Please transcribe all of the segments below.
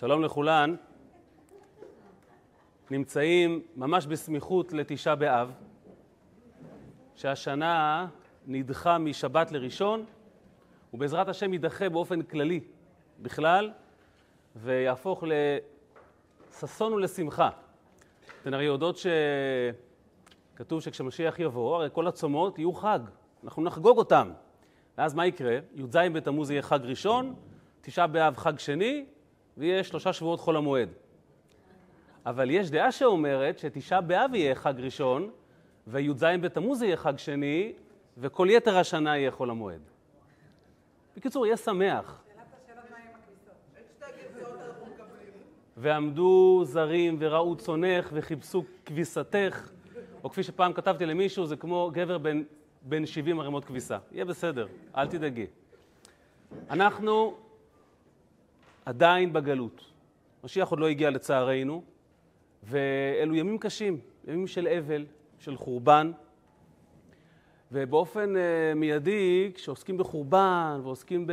שלום לכולן. נמצאים ממש בסמיכות לתשעה באב, שהשנה נדחה משבת לראשון, ובעזרת השם יידחה באופן כללי בכלל, ויהפוך לששון ולשמחה. אתן הרי יודעות שכתוב שכשמשיח יבוא, הרי כל הצומות יהיו חג, אנחנו נחגוג אותם. ואז מה יקרה? י"ז בתמוז יהיה חג ראשון, תשעה באב חג שני, ויהיה 3 שבועות חול המועד. אבל יש דעה שאומרת שתשעה באב יהיה חג ראשון, וי"ז בתמוז יהיה חג שני, וכל יתר השנה יהיה חול המועד. בקיצור, יהיה שמח. ועמדו זרים וראו צונך וחיפשו כביסתך, או כפי שפעם כתבתי למישהו, זה כמו גבר בין 70 ערימות כביסה. יהיה בסדר, אל תדאגי. אנחנו עדיין בגלות. משיח עוד לא הגיע לצערנו, ואלו ימים קשים, ימים של אבל, של חורבן. ובאופן מיידי, כשעוסקים בחורבן ועוסקים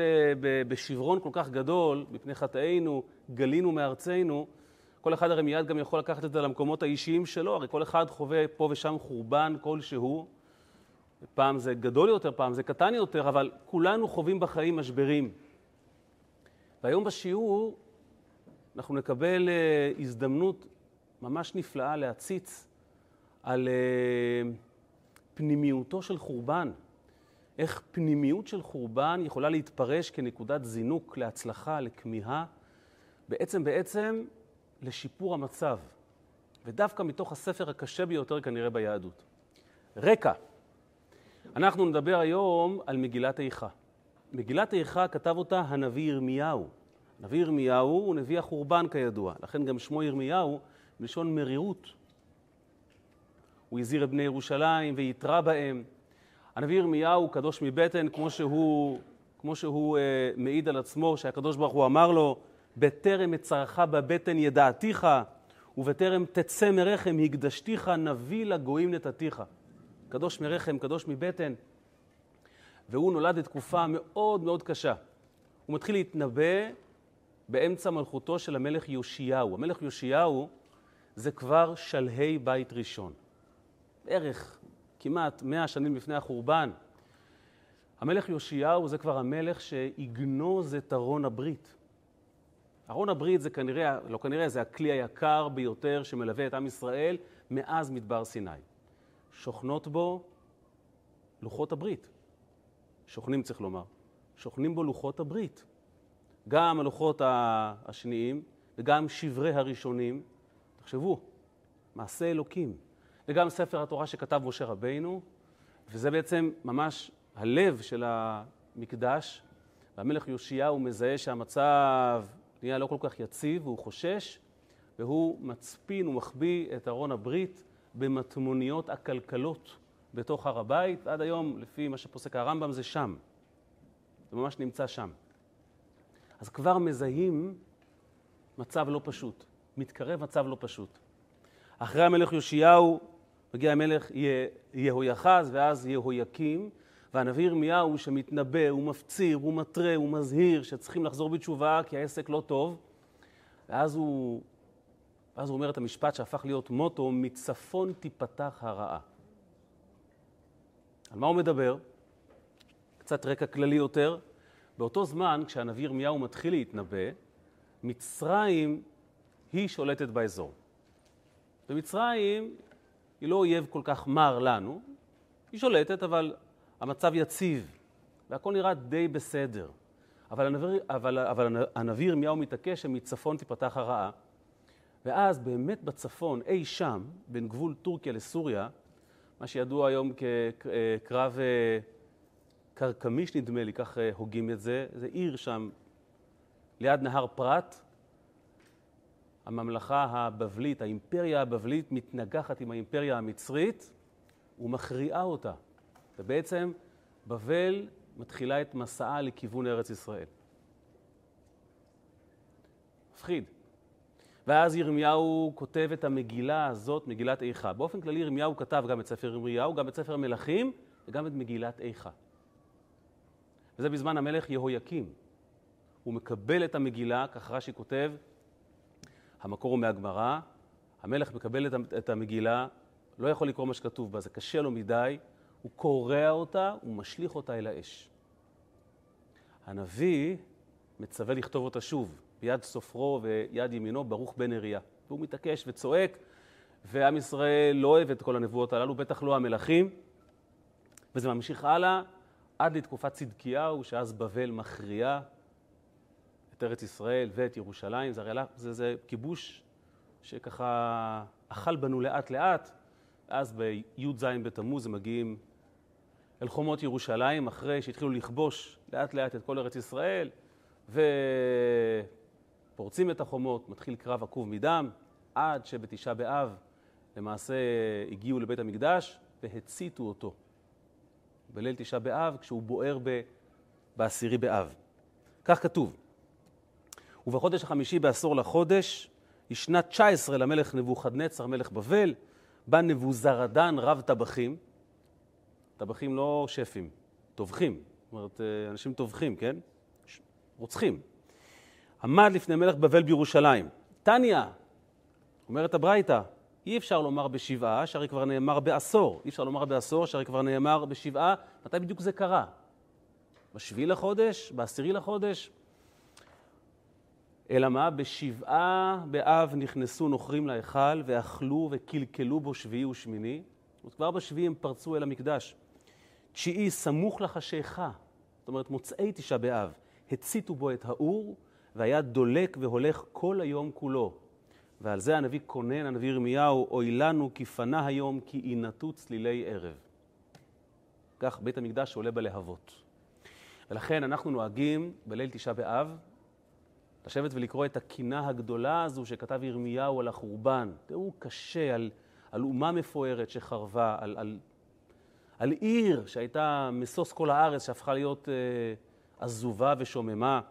בשברון כל כך גדול, מפני חטאינו, גלינו מארצנו, כל אחד הרי מיד גם יכול לקחת את זה למקומות האישיים שלו, הרי כל אחד חווה פה ושם חורבן כלשהו, פעם זה גדול יותר, פעם זה קטן יותר, אבל כולנו חווים בחיים משברים. והיום בשיעור אנחנו נקבל הזדמנות ממש נפלאה להציץ על פנימיותו של חורבן. איך פנימיות של חורבן יכולה להתפרש כנקודת זינוק, להצלחה, לכמיהה, בעצם לשיפור המצב. ודווקא מתוך הספר הקשה ביותר כנראה ביהדות. רקע. אנחנו נדבר היום על מגילת איכה. מגילת איכה כתב אותה הנביא ירמיהו. הנביא ירמיהו הוא נביא החורבן כידוע, לכן גם שמו ירמיהו מלשון מרירות. הוא הזהיר את בני ירושלים ויתרה בהם. הנביא ירמיהו קדוש מבטן, כמו שהוא מעיד על עצמו, שהקדוש ברוך הוא אמר לו, בטרם אצרך בבטן ידעתיך, ובטרם תצא מרחם הקדשתיך, נביא לגויים נתתיך. קדוש מרחם, קדוש מבטן. והוא נולד לתקופה מאוד מאוד קשה. הוא מתחיל להתנבא באמצע מלכותו של המלך יושיהו. המלך יושיהו זה כבר שלהי בית ראשון. בערך כמעט 100 שנים לפני החורבן. המלך יושיהו זה כבר המלך שיגנוז את ארון הברית. ארון הברית זה כנראה, לא כנראה, זה הכלי היקר ביותר שמלווה את עם ישראל מאז מדבר סיני. שוכנות בו לוחות הברית. שוכנים צריך לומר. שוכנים בו לוחות הברית. גם הלוחות השניים וגם שברי הראשונים. תחשבו, מעשה אלוקים. וגם ספר התורה שכתב משה רבינו, וזה בעצם ממש הלב של המקדש. והמלך יושיהו מזהה שהמצב נהיה לא כל כך יציב, והוא חושש, והוא מצפין ומחביא את ארון הברית במטמוניות הכלכלות בתוך הר הבית. עד היום, לפי מה שפוסק הרמב"ם, זה שם. זה ממש נמצא שם. אז כבר מזהים מצב לא פשוט. מתקרב מצב לא פשוט. אחרי המלך יושיהו מגיע המלך יהויחז ואז יהויקים, והנביא ירמיהו שמתנבא, הוא מפציר, הוא מטרה, הוא מזהיר שצריכים לחזור בתשובה כי העסק לא טוב, ואז הוא אומר את המשפט שהפך להיות מוטו, מצפון תיפתח הרעה. על מה הוא מדבר? קצת רקע כללי יותר. באותו זמן, כשהנביא ירמיהו מתחיל להתנבא, מצרים היא שולטת באזור. ומצרים היא לא אויב כל כך מר לנו, היא שולטת, אבל המצב יציב, והכל נראה די בסדר. אבל הנביא ירמיהו מתעקש שמצפון תיפתח הרעה, ואז באמת בצפון, אי שם, בין גבול טורקיה לסוריה, מה שידוע היום כקרב קרקמיש, נדמה לי, כך הוגים את זה, זה עיר שם ליד נהר פרת, הממלכה הבבלית, האימפריה הבבלית מתנגחת עם האימפריה המצרית ומכריעה אותה. ובעצם בבל מתחילה את מסעה לכיוון ארץ ישראל. מפחיד. ואז ירמיהו כותב את המגילה הזאת, מגילת איכה. באופן כללי ירמיהו כתב גם את ספר ירמיהו, גם את ספר המלאכים וגם את מגילת איכה. וזה בזמן המלך יהויקים. הוא מקבל את המגילה, כך רש"י כותב, המקור הוא מהגמרא, המלך מקבל את המגילה, לא יכול לקרוא מה שכתוב בה, זה קשה לו מדי, הוא קורע אותה ומשליך אותה אל האש. הנביא מצווה לכתוב אותה שוב, ביד סופרו ויד ימינו, ברוך בן נריה. והוא מתעקש וצועק, ועם ישראל לא אוהב את כל הנבואות הללו, בטח לא המלכים, וזה ממשיך הלאה עד לתקופת צדקיהו, שאז בבל מכריעה את ארץ ישראל ואת ירושלים. זה כיבוש שככה אכל בנו לאט לאט, אז בי"ז בתמוז מגיעים אל חומות ירושלים, אחרי שהתחילו לכבוש לאט לאט את כל ארץ ישראל, ופורצים את החומות, מתחיל קרב עקוב מדם, עד שבתשעה באב למעשה הגיעו לבית המקדש והציתו אותו. בליל תשעה באב, כשהוא בוער בעשירי באב. כך כתוב, ובחודש החמישי בעשור לחודש, ישנה 19 למלך נבוכדנצר, מלך בבל, בא נבוזרדן רב טבחים, טבחים לא שפים, טובחים, זאת אומרת, אנשים טובחים, כן? רוצחים. עמד לפני מלך בבל בירושלים. תניא, אומרת הברייתא, אי אפשר לומר בשבעה, שהרי כבר נאמר בעשור. אי אפשר לומר בעשור, שהרי כבר נאמר בשבעה. מתי בדיוק זה קרה? בשביעי לחודש? בעשירי לחודש? אלא מה? בשבעה באב נכנסו נוכרים להיכל ואכלו וקלקלו בו שביעי ושמיני. כבר בשביעי הם פרצו אל המקדש. תשיעי סמוך לחשיכה, זאת אומרת מוצאי תשעה באב, הציתו בו את האור והיה דולק והולך כל היום כולו. ועל זה הנביא קונן, הנביא ירמיהו, אוי לנו כי פנה היום כי ינתו צלילי ערב. כך בית המקדש עולה בלהבות. ולכן אנחנו נוהגים בליל תשעה באב, לשבת ולקרוא את הקינה הגדולה הזו שכתב ירמיהו על החורבן. תראו קשה, על אומה מפוארת שחרבה, על עיר שהייתה מסוס כל הארץ שהפכה להיות עזובה ושוממה,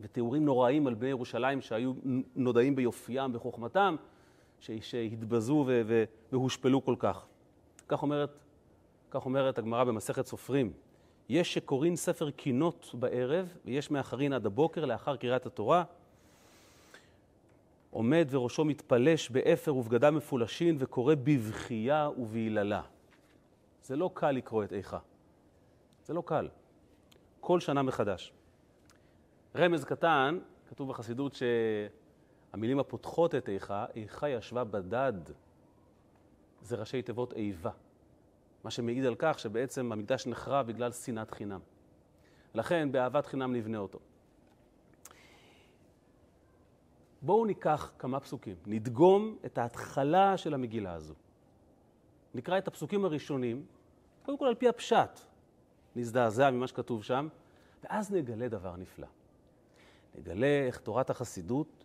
ותיאורים נוראים על בני ירושלים שהיו נודעים ביופיים וחוכמתם, שהתבזו והושפלו כל כך. כך אומרת הגמרא במסכת סופרים, יש שקוראים ספר קינות בערב, ויש מאחרין עד הבוקר לאחר קריאת התורה, עומד וראשו מתפלש באפר ובגדה מפולשין וקורא בבחייה ובהיללה. זה לא קל לקרוא את איכה. זה לא קל. כל שנה מחדש. רמז קטן, כתוב בחסידות שהמילים הפותחות את איכה, איכה ישבה בדד, זה ראשי תיבות איבה. מה שמעיד על כך שבעצם המקדש נחרע בגלל שנאת חינם. לכן באהבת חינם נבנה אותו. בואו ניקח כמה פסוקים, נדגום את ההתחלה של המגילה הזו. נקרא את הפסוקים הראשונים, קודם כל על פי הפשט, נזדעזע ממה שכתוב שם, ואז נגלה דבר נפלא. נגלה איך תורת החסידות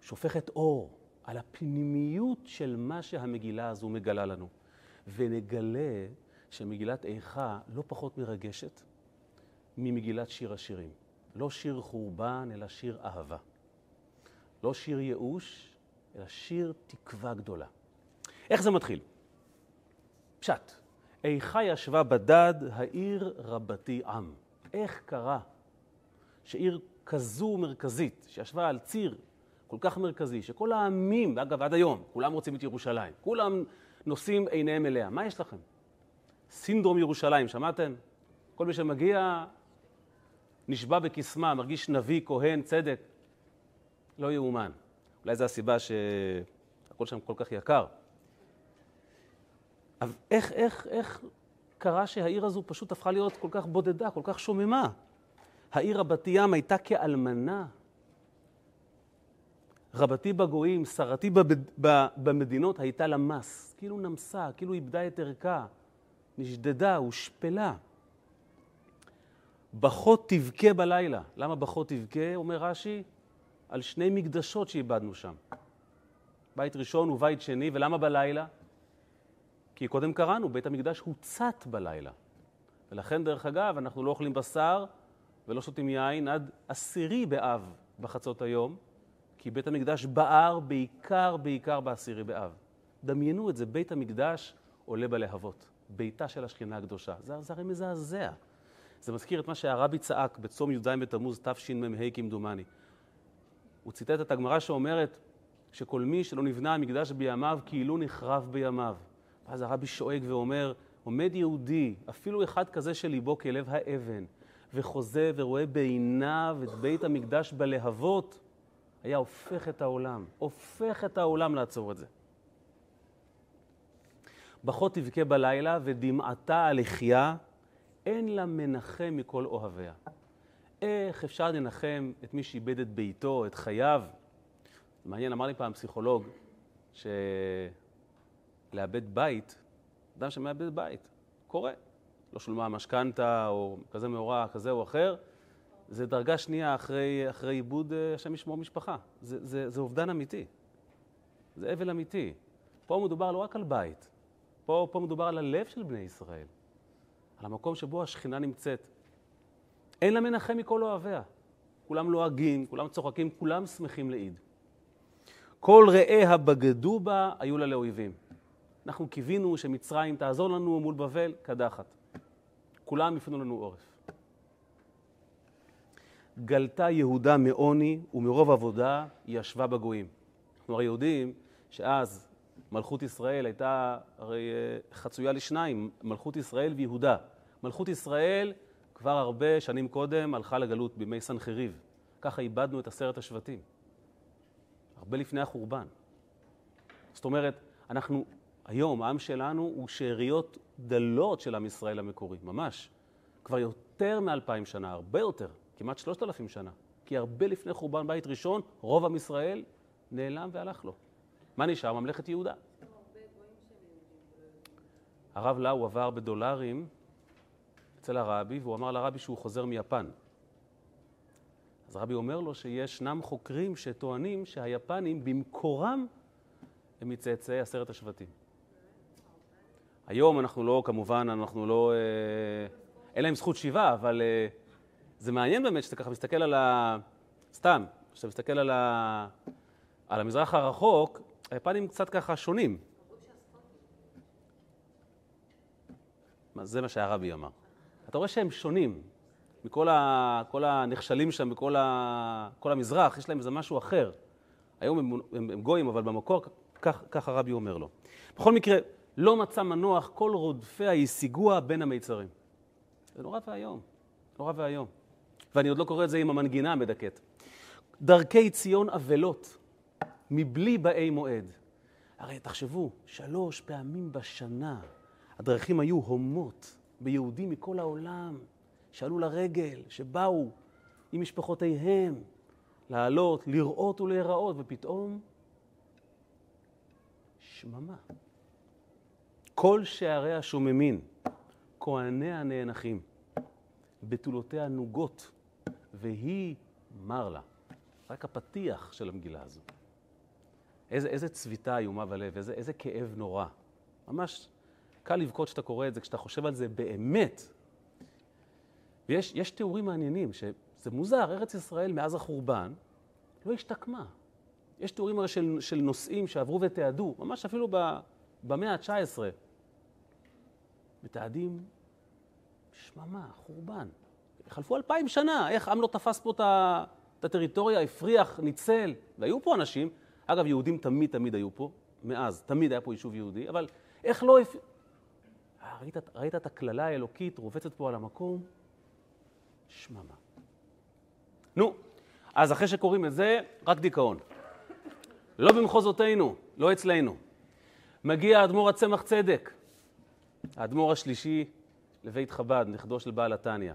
שופכת אור על הפנימיות של מה שהמגילה הזו מגלה לנו. ונגלה שמגילת איכה לא פחות מרגשת ממגילת שיר השירים. לא שיר חורבן, אלא שיר אהבה. לא שיר ייאוש, אלא שיר תקווה גדולה. איך זה מתחיל? פשט. איכה ישבה בדד העיר רבתי עם. איך קרה שעיר כזו מרכזית, שישבה על ציר כל כך מרכזי, שכל העמים, אגב עד היום, כולם רוצים את ירושלים, כולם נושאים עיניהם אליה. מה יש לכם? סינדרום ירושלים, שמעתם? כל מי שמגיע נשבע בקסמה, מרגיש נביא, כהן, צדק. לא יאומן. אולי זו הסיבה שהכל שם כל כך יקר. אבל איך קרה שהעיר הזו פשוט הפכה להיות כל כך בודדה, כל כך שוממה? העיר רבתי ים הייתה כאלמנה. רבתי בגויים, שרתי במדינות הייתה למס. כאילו נמסה, כאילו איבדה את ערכה, נשדדה, הושפלה. בחות תבכה בלילה. למה בחות תבכה, אומר רשי? על שני מקדשות שאיבדנו שם. בית ראשון ובית שני, ולמה בלילה? כי קודם קראנו, בית המקדש הוצת בלילה. ולכן, דרך אגב, אנחנו לא אוכלים בשר ולא שותים יין עד עשירי באב בחצות היום, כי בית המקדש בער בעיקר בעשירי באב. דמיינו את זה, בית המקדש עולה בלהבות. ביתה של השכינה הקדושה. זה הרי מזעזע. זה מזכיר את מה שהרבי צעק בצום י"ז בתמוז תשמ"ה כמדומני. הוא ציטט את הגמרא שאומרת שכל מי שלא נבנה המקדש בימיו כאילו נחרב בימיו. אז הרבי שואג ואומר, עומד יהודי, אפילו אחד כזה שליבו כלב האבן, וחוזה ורואה בעיניו את בית המקדש בלהבות, היה הופך את העולם, לעצור את זה. בחות תבכה בלילה ודמעתה הלחייה, אין לה מנחם מכל אוהביה. איך אפשר לנחם את מי שאיבד את ביתו, את חייו? מעניין, אמר לי פעם פסיכולוג, שלאבד בית, אדם שמאבד בית, קורה. לא שולמה משכנתה או כזה מאורע, כזה או אחר, זה דרגה שנייה אחרי עיבוד השם ישמור משפחה. זה אובדן אמיתי, זה אבל אמיתי. פה מדובר לא רק על בית, פה מדובר על הלב של בני ישראל, על המקום שבו השכינה נמצאת. אין לה מנחם מכל אוהביה. כולם לועגים, כולם צוחקים, כולם שמחים לעיד. כל רעיה בגדו בה היו לה לאויבים. אנחנו קיווינו שמצרים תעזור לנו מול בבל קדחת. כולם יפנו לנו עורף. גלתה יהודה מעוני ומרוב עבודה היא ישבה בגויים. אנחנו הרי יודעים שאז מלכות ישראל הייתה הרי חצויה לשניים, מלכות ישראל ויהודה. מלכות ישראל כבר הרבה שנים קודם הלכה לגלות בימי סנחריב. ככה איבדנו את 10 השבטים. הרבה לפני החורבן. זאת אומרת, אנחנו היום, העם שלנו הוא שאריות דלות של עם ישראל המקורי, ממש. כבר יותר מ2000 שנה, הרבה יותר, כמעט 3000 שנה. כי הרבה לפני חורבן בית ראשון, רוב עם ישראל נעלם והלך לו. מה נשאר? ממלכת יהודה. הרב לאו עבר בדולרים אצל הרבי, והוא אמר לרבי שהוא חוזר מיפן. אז הרבי אומר לו שישנם חוקרים שטוענים שהיפנים במקורם הם מצאצאי 10 השבטים. היום אנחנו לא, כמובן, אין להם זכות שיבה, אבל זה מעניין באמת שאתה ככה מסתכל על סתם, שאתה מסתכל על המזרח הרחוק, היפנים קצת ככה שונים. זה מה שהרבי אמר. אתה רואה שהם שונים. מכל הנחשלים שם, כל המזרח, יש להם איזה משהו אחר. היום הם גויים, אבל במקור, כך הרבי אומר לו. בכל מקרה, לא מצא מנוח כל רודפיה ישיגוה בין המיצרים. זה נורא והיום, נורא והיום. ואני עוד לא קורא את זה עם המנגינה המדקת. דרכי ציון אבלות, מבלי באי מועד. הרי תחשבו, 3 פעמים בשנה, הדרכים היו הומות ביהודים מכל העולם, שעלו לרגל, שבאו עם משפחותיהם, לעלות, לראות ולהיראות, ופתאום שממה. כל שעריה שוממין, כהניה נאנחים, בתולותיה נוגות, והיא מר לה. רק הפתיח של המגילה הזו. איזה צביטה איומה בלב, איזה כאב נורא. ממש קל לבכות שאתה קורא את זה, כשאתה חושב על זה באמת. ויש תיאורים מעניינים, שזה מוזר, ארץ ישראל מאז החורבן לא השתקמה. יש תיאורים הרי של נושאים שעברו ותעדו, ממש אפילו במאה ה-19. מתעדים שממה, חורבן. חלפו 2000 שנה, איך עם לא תפס פה את הטריטוריה, הפריח, ניצל. והיו פה אנשים, אגב, יהודים תמיד היו פה, מאז, תמיד היה פה יישוב יהודי, אבל איך לא... ראית את הכללה האלוקית, רובצת פה על המקום? שממה. נו, אז אחרי שקוראים את זה, רק דיכאון. לא במחוזותינו, לא אצלנו. מגיע אדמור הצמח צדק, האדמור השלישי לבית חב"ד, נכדו של בעל התניא.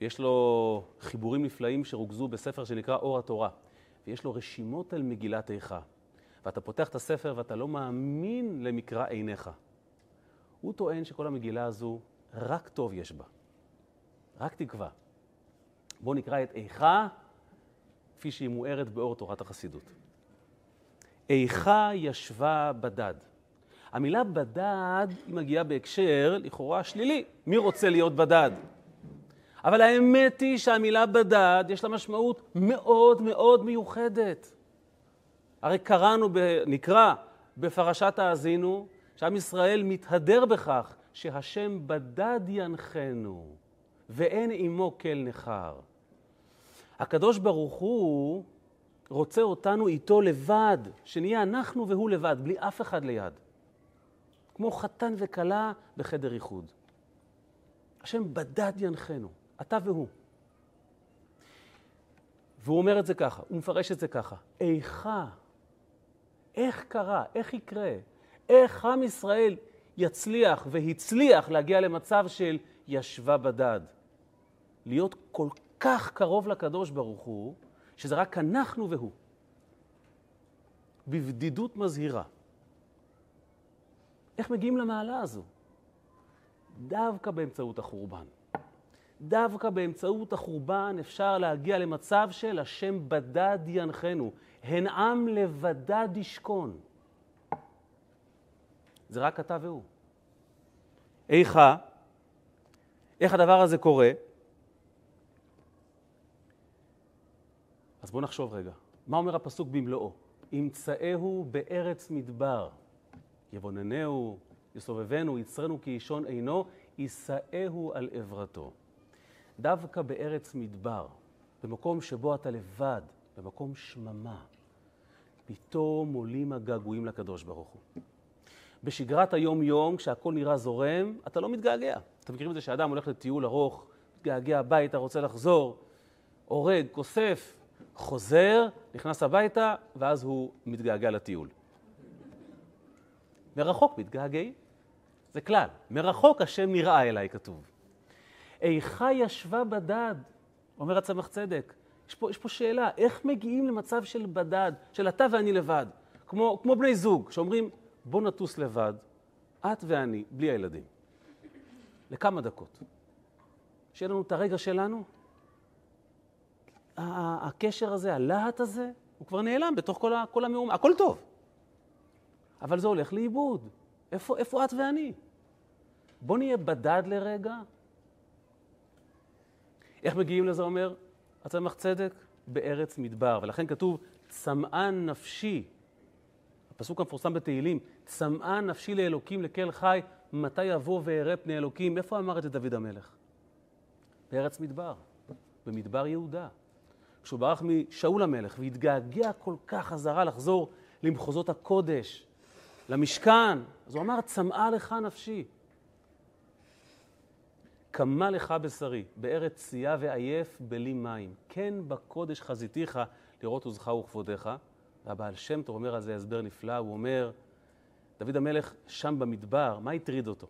יש לו חיבורים נפלאים שרוכזו בספר שנקרא אור התורה, ויש לו רשימות על מגילת איכה. ואתה פותח את הספר ואתה לא מאמין למקרא עיניך. הוא טוען שכל המגילה הזו רק טוב יש בה, רק תקווה. בואו נקרא את איכה כפי שהיא מוארת באור תורת החסידות. איכה ישבה בדד. המילה בדד היא מגיעה בהקשר לכאורה שלילי. מי רוצה להיות בדד? אבל האמת היא שהמילה בדד יש לה משמעות מאוד מאוד מיוחדת. הרי קראנו, נקרא בפרשת האזינו, שעם ישראל מתהדר בכך שהשם בדד ינחנו ואין עמו כל נחר. הקדוש ברוך הוא רוצה אותנו איתו לבד, שנהיה אנחנו והוא לבד, בלי אף אחד ליד. כמו חתן וכלה בחדר איחוד. השם בדד ינחנו, אתה והוא. והוא אומר את זה ככה, הוא מפרש את זה ככה. איכה, איך קרה, איך יקרה, איך עם ישראל יצליח והצליח להגיע למצב של ישבה בדד. להיות כל כך קרוב לקדוש ברוך הוא, שזה רק אנחנו והוא. בבדידות מזהירה. איך מגיעים למעלה הזו? דווקא באמצעות החורבן. דווקא באמצעות החורבן אפשר להגיע למצב של השם בדד ינחנו, הן עם לבדד ישכון. זה רק אתה והוא. איכה, איך הדבר הזה קורה? אז בואו נחשוב רגע. מה אומר הפסוק במלואו? ימצאהו בארץ מדבר. יבוננהו, יסובבנו, יצרנו כאישון עינו, יסאהו על עברתו. דווקא בארץ מדבר, במקום שבו אתה לבד, במקום שממה, פתאום עולים הגעגועים לקדוש ברוך הוא. בשגרת היום-יום, כשהכל נראה זורם, אתה לא מתגעגע. אתם מכירים את זה שאדם הולך לטיול ארוך, מתגעגע הביתה, רוצה לחזור, הורג, כוסף, חוזר, נכנס הביתה, ואז הוא מתגעגע לטיול. מרחוק מתגעגעי. זה כלל. מרחוק השם נראה אליי, כתוב. איכה ישבה בדד, אומר הצמח צדק. יש פה שאלה, איך מגיעים למצב של בדד, של אתה ואני לבד? כמו בני זוג, שאומרים, בוא נטוס לבד, את ואני, בלי הילדים. לכמה דקות. שיהיה לנו את הרגע שלנו. הקשר הזה, הלהט הזה, הוא כבר נעלם בתוך כל המאום. הכל טוב. אבל זה הולך לאיבוד. איפה את ואני? בוא נהיה בדד לרגע. איך מגיעים לזה, אומר הצמח צדק? בארץ מדבר. ולכן כתוב, צמאן נפשי. הפסוק המפורסם בתהילים, צמאה נפשי לאלוקים לקל חי, מתי יבוא ויראה פני אלוקים? איפה אמר את דוד המלך? בארץ מדבר, במדבר יהודה. כשהוא ברח משאול המלך והתגעגע כל כך חזרה לחזור למחוזות הקודש, למשכן, אז הוא אמר, צמאה לך נפשי. כמה לך בשרי, בארץ צייה ועייף בלי מים. כן בקודש חזיתיך לראות עוזך וכבודיך. והבעל שם טוב אומר על זה הסבר נפלא, הוא אומר, דוד המלך שם במדבר, מה יטריד אותו?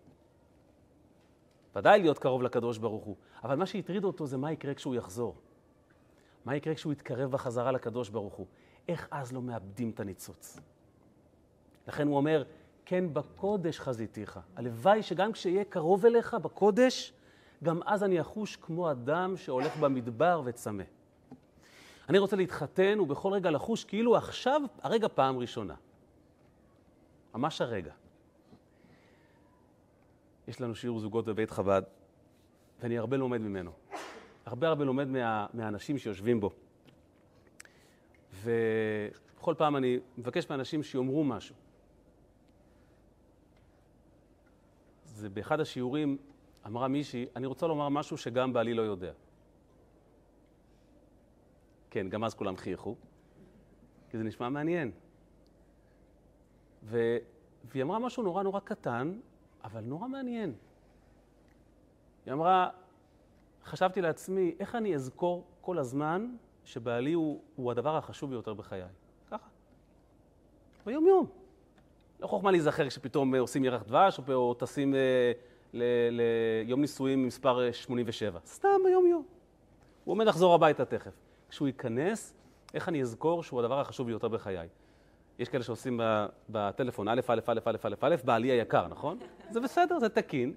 ודאי להיות קרוב לקדוש ברוך הוא, אבל מה שיטריד אותו זה מה יקרה כשהוא יחזור. מה יקרה כשהוא יתקרב בחזרה לקדוש ברוך הוא? איך אז לא מאבדים את הניצוץ? לכן הוא אומר, כן בקודש חזיתיך. הלוואי שגם כשיהיה קרוב אליך בקודש, גם אז אני אחוש כמו אדם שהולך במדבר וצמא. אני רוצה להתחתן ובכל רגע לחוש כאילו עכשיו הרגע פעם ראשונה. ממש הרגע. יש לנו שיעור זוגות בבית חב"ד, ואני הרבה לומד ממנו. הרבה לומד מהאנשים שיושבים בו. ובכל פעם אני מבקש מאנשים שיאמרו משהו. זה באחד השיעורים אמרה מישהי, אני רוצה לומר משהו שגם בעלי לא יודע. כן, גם אז כולם חייכו, כי זה נשמע מעניין. והיא אמרה משהו נורא קטן, אבל נורא מעניין. היא אמרה, חשבתי לעצמי, איך אני אזכור כל הזמן שבעלי הוא הדבר החשוב ביותר בחיי? ככה. ביום יום. לא חוכמה להיזכר כשפתאום עושים ירח דבש, או טסים ליום נישואים מספר 87. סתם ביום יום. הוא עומד לחזור הביתה תכף. כשהוא ייכנס, איך אני אזכור שהוא הדבר החשוב ביותר בחיי? יש כאלה שעושים בטלפון, א', א', א', א', א', א', בעלי היקר, נכון? זה בסדר, זה תקין.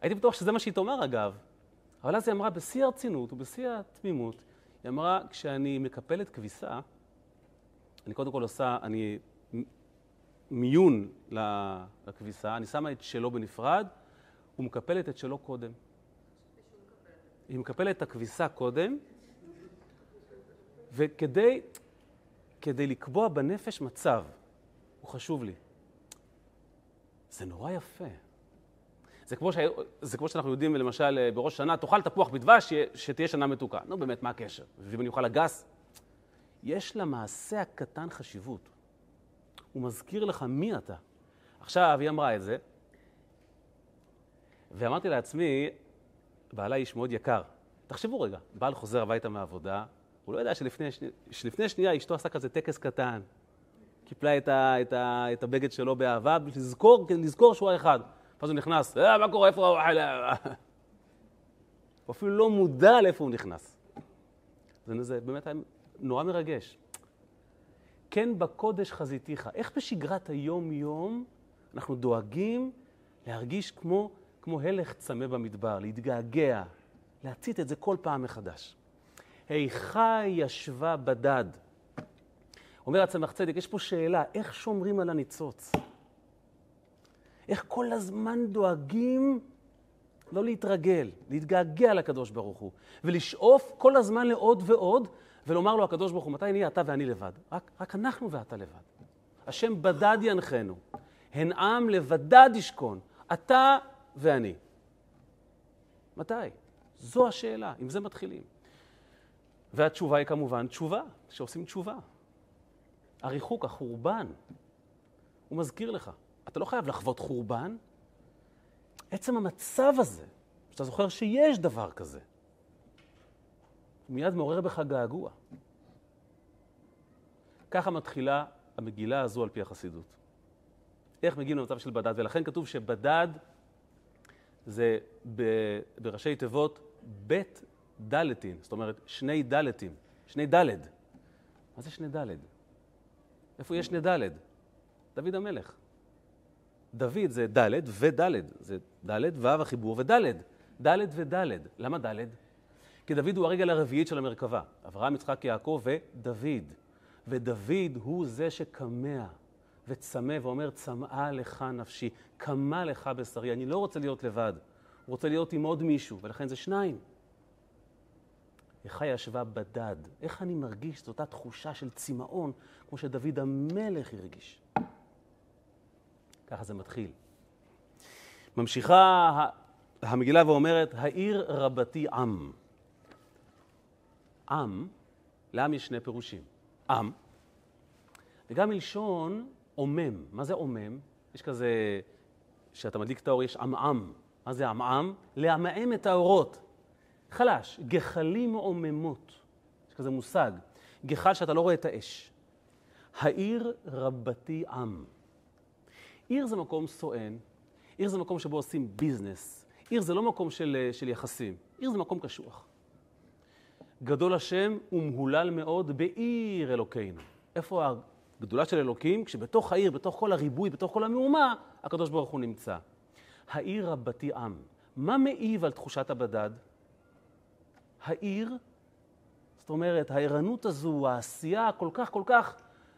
הייתי בטוח שזה מה שהיא תאמר, אגב. אבל אז היא אמרה, בשיא הרצינות ובשיא התמימות, היא אמרה, כשאני מקפלת כביסה, אני קודם כל עושה, אני מיון לכביסה, אני שמה את שלו בנפרד, ומקפלת את שלו קודם. היא מקפלת את הכביסה קודם, וכדי לקבוע בנפש מצב, הוא חשוב לי. זה נורא יפה. זה כמו שאנחנו יודעים, למשל, בראש שנה, תאכל תפוח בדבש שתהיה שנה מתוקה. נו, באמת, מה הקשר? ואם אני אוכל הגס, יש למעשה הקטן חשיבות. הוא מזכיר לך מי אתה. עכשיו היא אמרה את זה, ואמרתי לעצמי, בעלה איש מאוד יקר. תחשבו רגע, בעל חוזר הביתה מהעבודה, הוא לא ידע שלפני שנייה אשתו עשה כזה טקס קטן. קיפלה את הבגד שלו באהבה, לזכור שהוא האחד. ואז הוא נכנס, מה קורה, איפה הוא אהלה? הוא אפילו לא מודע לאיפה הוא נכנס. זה באמת נורא מרגש. כן בקודש חזיתיך. איך בשגרת היום-יום אנחנו דואגים להרגיש כמו הלך צמא במדבר, להתגעגע, להציט את זה כל פעם מחדש. היכה ישבה בדד. אומר הצמח צדק, יש פה שאלה, איך שומרים על הניצוץ? איך כל הזמן דואגים לא להתרגל, להתגעגע לקדוש ברוך הוא, ולשאוף כל הזמן לעוד ועוד, ולומר לו הקדוש ברוך הוא, מתי נהיה אתה ואני לבד? רק אנחנו ואתה לבד. השם בדד ינחנו, הן עם לבדד ישכון, אתה ואני. מתי? זו השאלה, עם זה מתחילים. והתשובה היא כמובן תשובה, שעושים תשובה. הריחוק, החורבן, הוא מזכיר לך. אתה לא חייב לחוות חורבן. עצם המצב הזה, שאתה זוכר שיש דבר כזה, הוא מיד מעורר בך געגוע. ככה מתחילה המגילה הזו על פי החסידות. איך מגיעים למצב של בדד? ולכן כתוב שבדד זה בראשי תיבות בית דלתין, זאת אומרת שני דלתים, שני דלד. מה זה שני דלד? איפה יש שני דלד? דוד המלך. דוד זה דלת ודלת, זה דלת ואב החיבור ודלת, דלת ודלת. למה דלת? כי דוד הוא הרגל הרביעית של המרכבה, אברהם, יצחק, יעקב ודוד. ודוד הוא זה שקמע וצמא ואומר, צמאה לך נפשי, קמה לך בשרי, אני לא רוצה להיות לבד, הוא רוצה להיות עם עוד מישהו, ולכן זה שניים. איך ישבה בדד, איך אני מרגיש את אותה תחושה של צמאון, כמו שדוד המלך הרגיש. ככה זה מתחיל. ממשיכה המגילה ואומרת, העיר רבתי עם. עם, לעם יש שני פירושים. עם, וגם מלשון עומם. מה זה עומם? יש כזה, שאתה מדליק את האור, יש עמעם. מה זה עמעם? לעמעם את האורות. חלש, גחלים עוממות. יש כזה מושג. גחל שאתה לא רואה את האש. העיר רבתי עם. עיר זה מקום סואן, עיר זה מקום שבו עושים ביזנס, עיר זה לא מקום של יחסים, עיר זה מקום קשוח. גדול השם ומהולל מאוד בעיר אלוקינו. איפה הגדולה של אלוקים? כשבתוך העיר, בתוך כל הריבוי, בתוך כל המאומה, הקדוש ברוך הוא נמצא. העיר רבתי עם. מה מעיב על תחושת הבדד? העיר, זאת אומרת, הערנות הזו, העשייה כל כך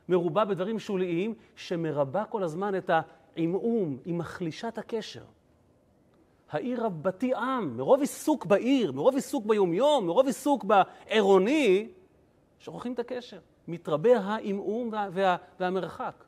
מרובה בדברים שוליים, שמרבה כל הזמן את העמעום, עם מחלישת הקשר. העיר רבתי עם, מרוב עיסוק בעיר, מרוב עיסוק ביומיום, מרוב עיסוק בעירוני, שוכחים את הקשר. מתרבה העמעום והמרחק.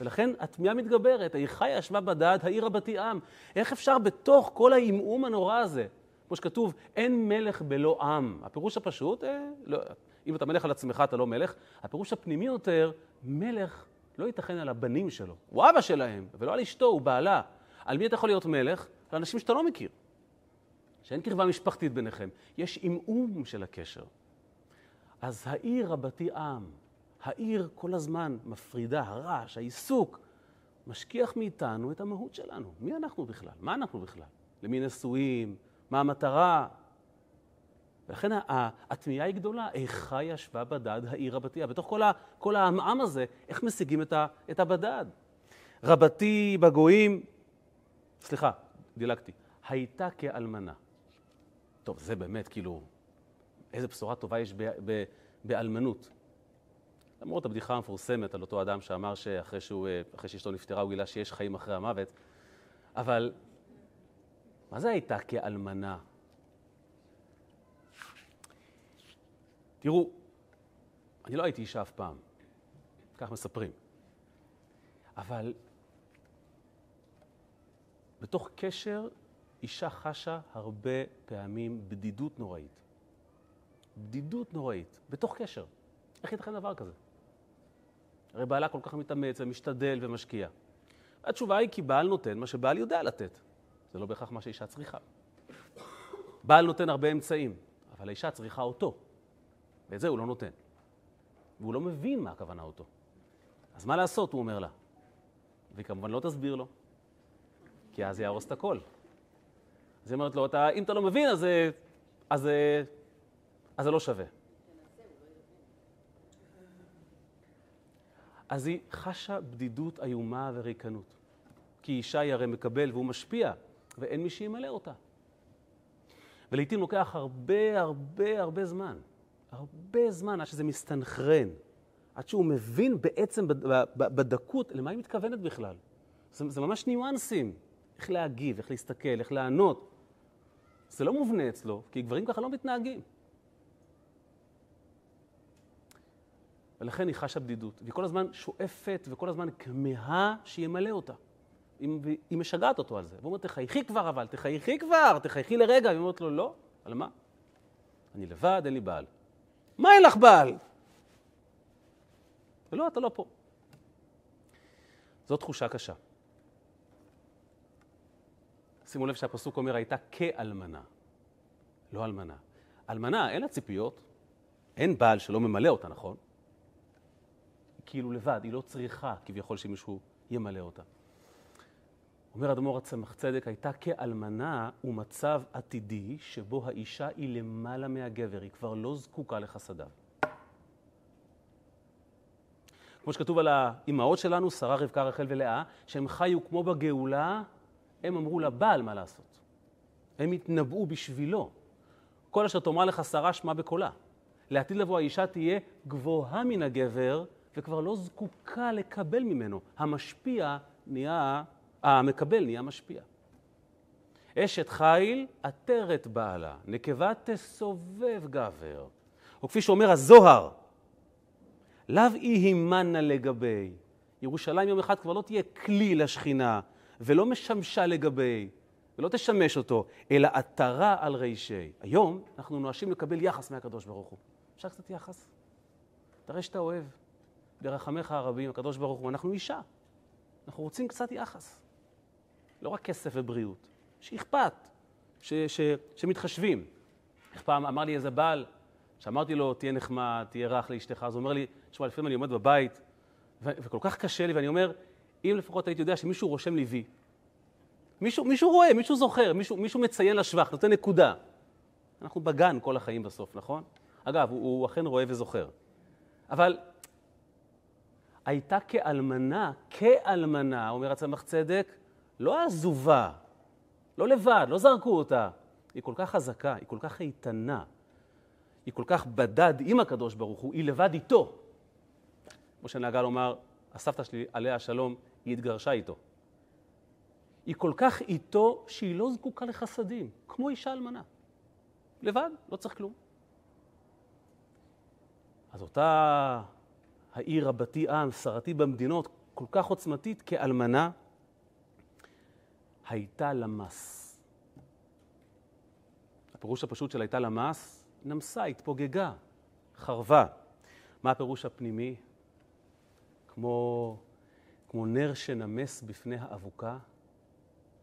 ולכן התמיהה מתגברת, היכה ישבה בדד, העיר רבתי עם. איך אפשר בתוך כל העמעום הנורא הזה? כמו שכתוב, אין מלך בלא עם. הפירוש הפשוט, לא, אם אתה מלך על עצמך, אתה לא מלך. הפירוש הפנימי יותר, מלך לא ייתכן על הבנים שלו. הוא אבא שלהם, ולא על אשתו, הוא בעלה. על מי אתה יכול להיות מלך? על אנשים שאתה לא מכיר. שאין קרבה משפחתית ביניכם. יש עמעום של הקשר. אז העיר רבתי עם, העיר כל הזמן מפרידה, הרעש, העיסוק, משכיח מאיתנו את המהות שלנו. מי אנחנו בכלל? מה אנחנו בכלל? למי נשואים? מה המטרה? ולכן התמיהה היא גדולה. איכה ישבה בדד העיר רבתי? בתוך כל העמעם הזה, איך משיגים את הבדד? רבתי בגויים, סליחה, דילגתי, הייתה כאלמנה. טוב, זה באמת כאילו, איזה בשורה טובה יש באלמנות. למרות הבדיחה המפורסמת על אותו אדם שאמר שאחרי שאשתו נפטרה הוא גילה שיש חיים אחרי המוות, אבל מה זה הייתה כאלמנה? תראו, אני לא הייתי אישה אף פעם, כך מספרים, אבל בתוך קשר, אישה חשה הרבה פעמים בדידות נוראית. בתוך קשר. איך ייתכן דבר כזה? הרי בעלה כל כך מתאמץ ומשתדל ומשקיע. התשובה היא כי בעל נותן מה שבעל יודע לתת. זה לא בהכרח מה שאישה צריכה. בעל נותן הרבה אמצעים, אבל האישה צריכה אותו. ואת זה הוא לא נותן. והוא לא מבין מה הכוונה אותו. אז מה לעשות, הוא אומר לה. והיא כמובן לא תסביר לו. כי אז יהרוס את הכל. אז היא אומרת לו, אם אתה לא מבין, אז זה לא שווה. אז היא חשה בדידות איומה וריקנות. כי אישה היא הרי מקבל והוא משפיע, ואין מי שימלא אותה. ולעיתים לוקח הרבה זמן. הרבה זמן עד שזה מסתנכרן. עד שהוא מבין בעצם בדקות למה היא מתכוונת בכלל. זה ממש ניואנסים. איך להגיב, איך להסתכל, איך לענות. זה לא מובנה אצלו, כי גברים ככה לא מתנהגים. ולכן היא חשה בדידות, והיא כל הזמן שואפת וכל הזמן כמהה שימלא אותה. היא משגעת אותו על זה. והוא אומר, תחייכי כבר אבל, תחייכי לרגע. והיא אומרת לו, לא, על מה? אני לבד, אין לי בעל. מה אין לך בעל? ולא, אתה לא פה. זו תחושה קשה. שימו לב שהפסוק אומר, הייתה כאלמנה, לא אלמנה. אלמנה, אין לה ציפיות, אין בעל שלא ממלא אותה, נכון? כאילו לבד, היא לא צריכה כביכול שמישהו ימלא אותה. אומר אדמור הצמח צדק, הייתה כאלמנה ומצב עתידי שבו האישה היא למעלה מהגבר, היא כבר לא זקוקה לחסדיו. כמו שכתוב על האימהות שלנו, שרה, רבקה, רחל ולאה, שהם חיו כמו בגאולה, הם אמרו לבעל מה לעשות. הם התנבאו בשבילו. כל אשר תאמר לך שרה שמע בקולה. לעתיד לבוא האישה תהיה גבוהה מן הגבר, וכבר לא זקוקה לקבל ממנו. המקבל נהיה משפיע. אשת חיל עטרת בעלה, נקבה תסובב גבר. וכפי שאומר הזוהר, לאו יהימנה לגבי. ירושלים יום אחד כבר לא תהיה כלי לשכינה, ולא משמשה לגבי, ולא תשמש אותו, אלא עטרה על ראשי. היום אנחנו נואשים לקבל יחס מהקדוש ברוך הוא. אפשר קצת יחס? תראה שאתה אוהב. ברחמך הרבים, הקדוש ברוך הוא, אנחנו אישה. אנחנו רוצים קצת יחס. לא רק כסף ובריאות, שאכפת, שמתחשבים. איך פעם אמר לי איזה בעל, שאמרתי לו, תהיה נחמד, תהיה רך לאשתך, אז הוא אומר לי, שמה, לפעמים אני עומד בבית, וכל כך קשה לי, ואני אומר, אם לפחות הייתי יודע שמישהו רושם לי וי, מישהו רואה, מישהו זוכר, מישהו מציין לשבח, נותן נקודה. אנחנו בגן כל החיים בסוף, נכון? אגב, הוא אכן רואה וזוכר. אבל הייתה כאלמנה, אומר הצמח צדק, לא עזובה, לא לבד, לא זרקו אותה. היא כל כך חזקה, היא כל כך איתנה, היא כל כך בדד עם הקדוש ברוך הוא, היא לבד איתו. כמו שנהגה לומר, הסבתא שלי, עליה השלום, היא התגרשה איתו. היא כל כך איתו שהיא לא זקוקה לחסדים, כמו אישה אלמנה. לבד, לא צריך כלום. אז אותה העיר רבתי עם, שרתי במדינות, כל כך עוצמתית כאלמנה, הייתה למס. הפירוש הפשוט של הייתה למס, נמסה, התפוגגה, חרבה. מה הפירוש הפנימי? כמו נר שנמס בפני האבוקה,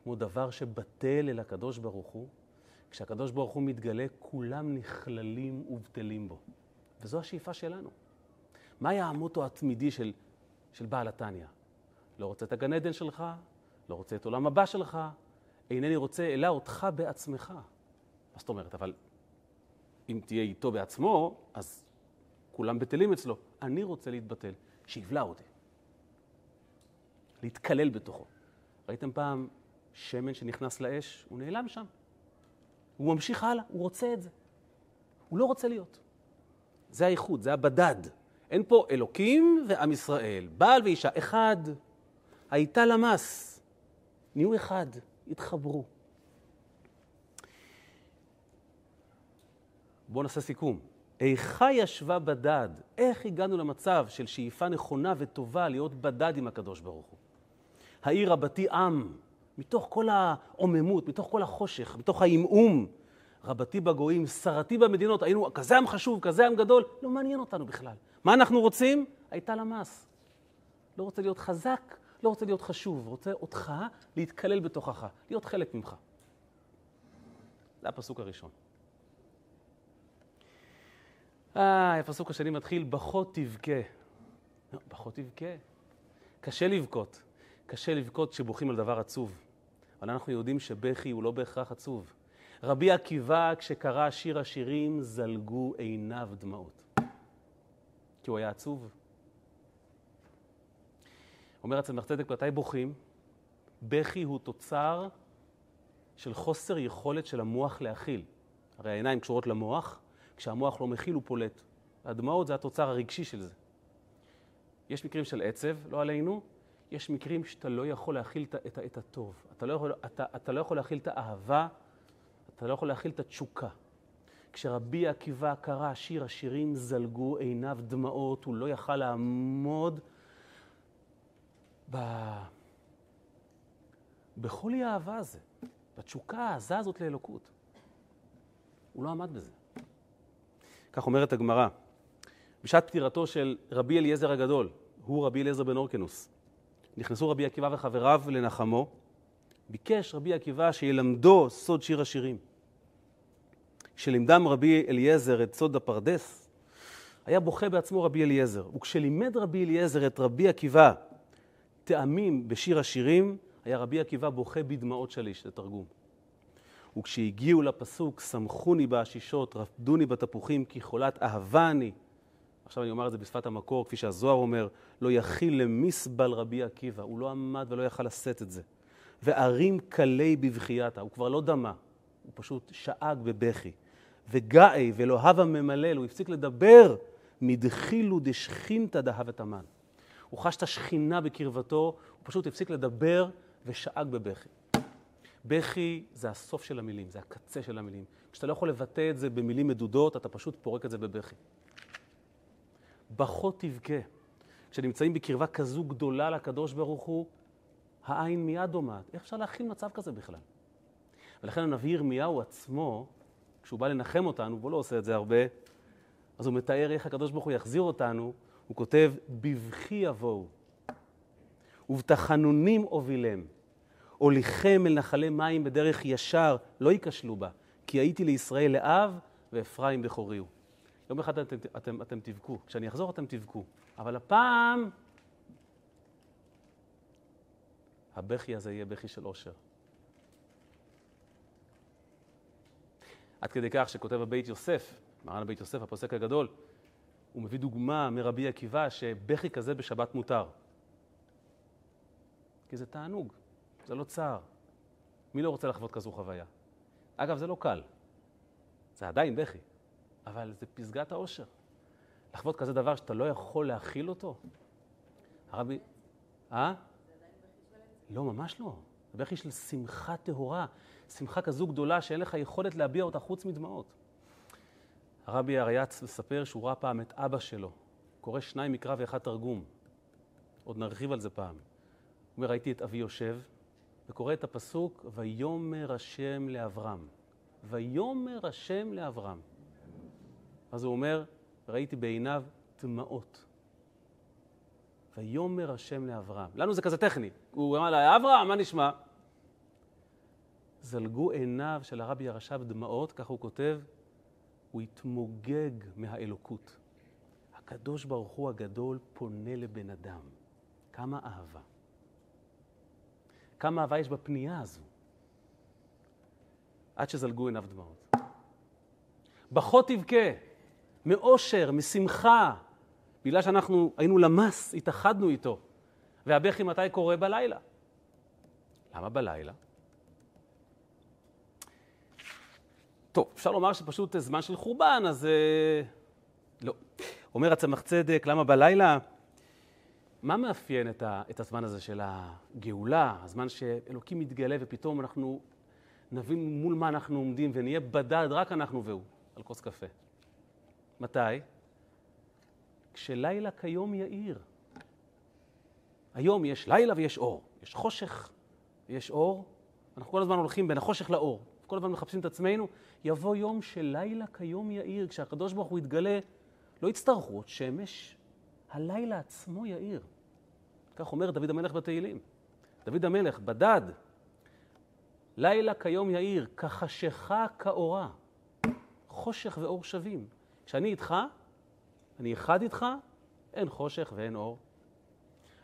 כמו דבר שבטל אל הקדוש ברוך הוא. כשהקדוש ברוך הוא מתגלה, כולם נכללים ובטלים בו. וזו השאיפה שלנו. מה היה המוטו התמידי של בעל התניא? לא רוצה את הגן עדן שלך, לא רוצה את עולם הבא שלך, אינני רוצה אלא אותך בעצמך. מה זאת אומרת? אבל אם תהיה איתו בעצמו, אז כולם בטלים אצלו. אני רוצה להתבטל, שיבלע אותי. להתקלל בתוכו. ראיתם פעם שמן שנכנס לאש? הוא נעלם שם. הוא ממשיך הלאה, הוא רוצה את זה. הוא לא רוצה להיות. זה האיחוד, זה הבדד. אין פה אלוקים ועם ישראל, בעל ואישה, אחד. הייתה למס, נהיו אחד, התחברו. בואו נעשה סיכום. איכה ישבה בדד, איך הגענו למצב של שאיפה נכונה וטובה להיות בדד עם הקדוש ברוך הוא? העיר רבתי עם, מתוך כל העוממות, מתוך כל החושך, מתוך האימום, רבתי בגויים, שרתי במדינות, היינו כזה עם חשוב, כזה עם גדול, לא מעניין אותנו בכלל. מה אנחנו רוצים? הייתה למס. לא רוצה להיות חזק, לא רוצה להיות חשוב, רוצה אותך להתקלל בתוכך, להיות חלק ממך. זה הפסוק הראשון. הפסוק השני מתחיל, בכה תבכה. לא, בכה תבכה. קשה לבכות. קשה לבכות שבוכים על דבר עצוב. אבל אנחנו יודעים שבכי הוא לא בהכרח עצוב. רבי עקיבא, כשקרא שיר השירים, זלגו עיניו דמעות. כי הוא היה עצוב. אומר הצמח צדק, מתי בוכים? בכי הוא תוצר של חוסר יכולת של המוח להכיל. הרי העיניים קשורות למוח, כשהמוח לא מכיל הוא פולט. הדמעות זה התוצר הרגשי של זה. יש מקרים של עצב, לא עלינו, יש מקרים שאתה לא יכול להכיל את הטוב. אתה לא יכול להכיל את האהבה, אתה לא יכול להכיל את התשוקה. כשרבי עקיבא קרא שיר השירים, זלגו עיניו דמעות, הוא לא יכל לעמוד בחולי האהבה הזה, בתשוקה העזה הזאת לאלוקות. הוא לא עמד בזה. כך אומרת הגמרא, בשעת פטירתו של רבי אליעזר הגדול, הוא רבי אליעזר בן אורקנוס, נכנסו רבי עקיבא וחבריו לנחמו, ביקש רבי עקיבא שילמדו סוד שיר השירים. כשלימדם רבי אליעזר את סוד הפרדס, היה בוכה בעצמו רבי אליעזר, וכשלימד רבי אליעזר את רבי עקיבא טעמים בשיר השירים, היה רבי עקיבא בוכה בדמעות שליש, זה תרגום. וכשהגיעו לפסוק, סמכוני באשישות, רפדוני בתפוחים, כי חולת אהבה אני. עכשיו אני אומר את זה בשפת המקור, כפי שהזוהר אומר, לא יכיל למסבל רבי עקיבא, הוא לא עמד ולא יכל לשאת את זה. וערים קלי בבחייתה, הוא כבר לא דמה, הוא פשוט שאג בבכי. וגאי ולא הווה ממלל, הוא הפסיק לדבר, מדחילו דשכינתא דהבת המן. הוא חש את השכינה בקרבתו, הוא פשוט הפסיק לדבר ושאג בבכי. בכי זה הסוף של המילים, זה הקצה של המילים. כשאתה לא יכול לבטא את זה במילים מדודות, אתה פשוט פורק את זה בבכי. בכה תבכה. כשנמצאים בקרבה כזו גדולה לקדוש ברוך הוא, העין מיד דומעת. איך אפשר להכיל מצב כזה בכלל? ולכן הנביא ירמיהו עצמו, כשהוא בא לנחם אותנו, והוא לא עושה את זה הרבה, אז הוא מתאר איך הקדוש ברוך הוא יחזיר אותנו, הוא כותב, בבכי יבואו, ובתחנונים הובילם, הוליכם אל נחלי מים בדרך ישר, לא ייכשלו בה, כי הייתי לישראל לאב ואפרים בכורי הוא. יום אחד אתם תבכו, כשאני אחזור אתם תבכו, אבל הפעם הבכי הזה יהיה בכי של אושר. עד כדי כך שכותב הבית יוסף, מרן הבית יוסף, הפוסק הגדול, הוא מביא דוגמה מרבי עקיבא שבכי כזה בשבת מותר. כי זה תענוג, זה לא צער. מי לא רוצה לחוות כזו חוויה? אגב, זה לא קל. זה עדיין בכי, אבל זה פסגת האושר. לחוות כזה דבר שאתה לא יכול להכיל אותו? הרבי... לא, ממש לא. זה בכי של שמחה טהורה, שמחה כזו גדולה שאין לך יכולת להביע אותה חוץ מדמעות. הרבי אריאץ מספר שהוא ראה פעם את אבא שלו, קורא שניים מקרא ואחד תרגום, עוד נרחיב על זה פעם. הוא אומר, ראיתי את אבי יושב, וקורא את הפסוק, ויומר השם לאברהם. ויומר השם לאברהם. אז הוא אומר, ראיתי בעיניו דמעות. ויומר השם לאברהם. לנו זה כזה טכני. הוא אמר לה, אברהם, מה נשמע? זלגו עיניו של הרבי הרש"ב דמעות, כך הוא כותב, הוא התמוגג מהאלוקות. הקדוש ברוך הוא הגדול פונה לבן אדם. כמה אהבה. כמה אהבה יש בפנייה הזו. עד שזלגו עיניו דמעות. בכה תבכה, מאושר, משמחה. בגלל שאנחנו היינו למס, התאחדנו איתו. והבכי מתי קורה? בלילה. למה בלילה? טוב, אפשר לומר שפשוט זמן של חורבן, אז... לא. אומר הצמח צדק, למה בלילה? מה מאפיין את הזמן הזה של הגאולה? הזמן שאלוקים מתגלה ופתאום אנחנו נבין מול מה אנחנו עומדים ונהיה בדד רק אנחנו והוא, על כוס קפה. מתי? כשלילה כיום יאיר. היום יש לילה ויש אור. יש חושך, יש אור. אנחנו כל הזמן הולכים בין החושך לאור. כל הזמן מחפשים את עצמנו, יבוא יום של לילה כיום יאיר, כשהקדוש ברוך הוא יתגלה, לא יצטרכו עוד שמש, הלילה עצמו יאיר. כך אומר דוד המלך בתהילים. דוד המלך, בדד, לילה כיום יאיר, כחשיכה כאורה, חושך ואור שווים. כשאני איתך, אני אחד איתך, אין חושך ואין אור.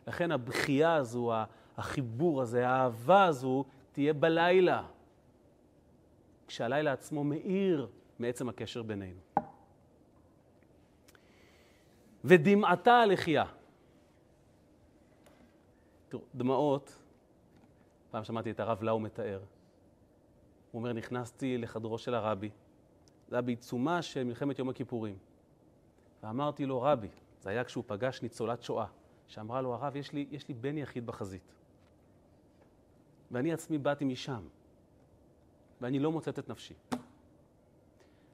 לכן הבחייה הזו, החיבור הזה, האהבה הזו, תהיה בלילה, כשהלילה עצמו מאיר מעצם הקשר בינינו. ודמעתה הלחייה. תראו, דמעות, פעם שמעתי את הרב לאו מתאר. הוא אומר, נכנסתי לחדרו של הרבי. זה היה בעיצומה של מלחמת יום הכיפורים. ואמרתי לו, רבי, זה היה כשהוא פגש ניצולת שואה, שאמרה לו, הרב, יש לי בן יחיד בחזית. ואני עצמי באתי משם. ואני לא מוצאת את נפשי.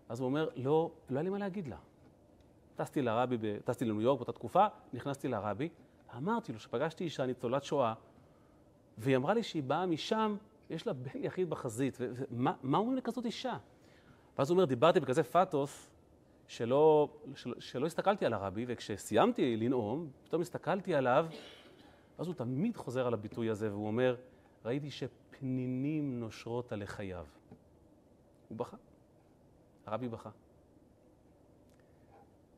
אז הוא אומר, לא היה לי מה להגיד לה. טסתי לניו יורק באותה תקופה, נכנסתי לרבי, אמרתי לו שפגשתי אישה ניצולת שואה, והיא אמרה לי שהיא באה משם, יש לה בן יחיד בחזית, ומה אומרים לכזאת אישה? ואז הוא אומר, דיברתי בכזה פאטוס, שלא הסתכלתי על הרבי, וכשסיימתי לנאום, פתאום הסתכלתי עליו, ואז הוא תמיד חוזר על הביטוי הזה, והוא אומר, ראיתי שפנינים נושרות על חייו. הוא בכה. הרבי בכה.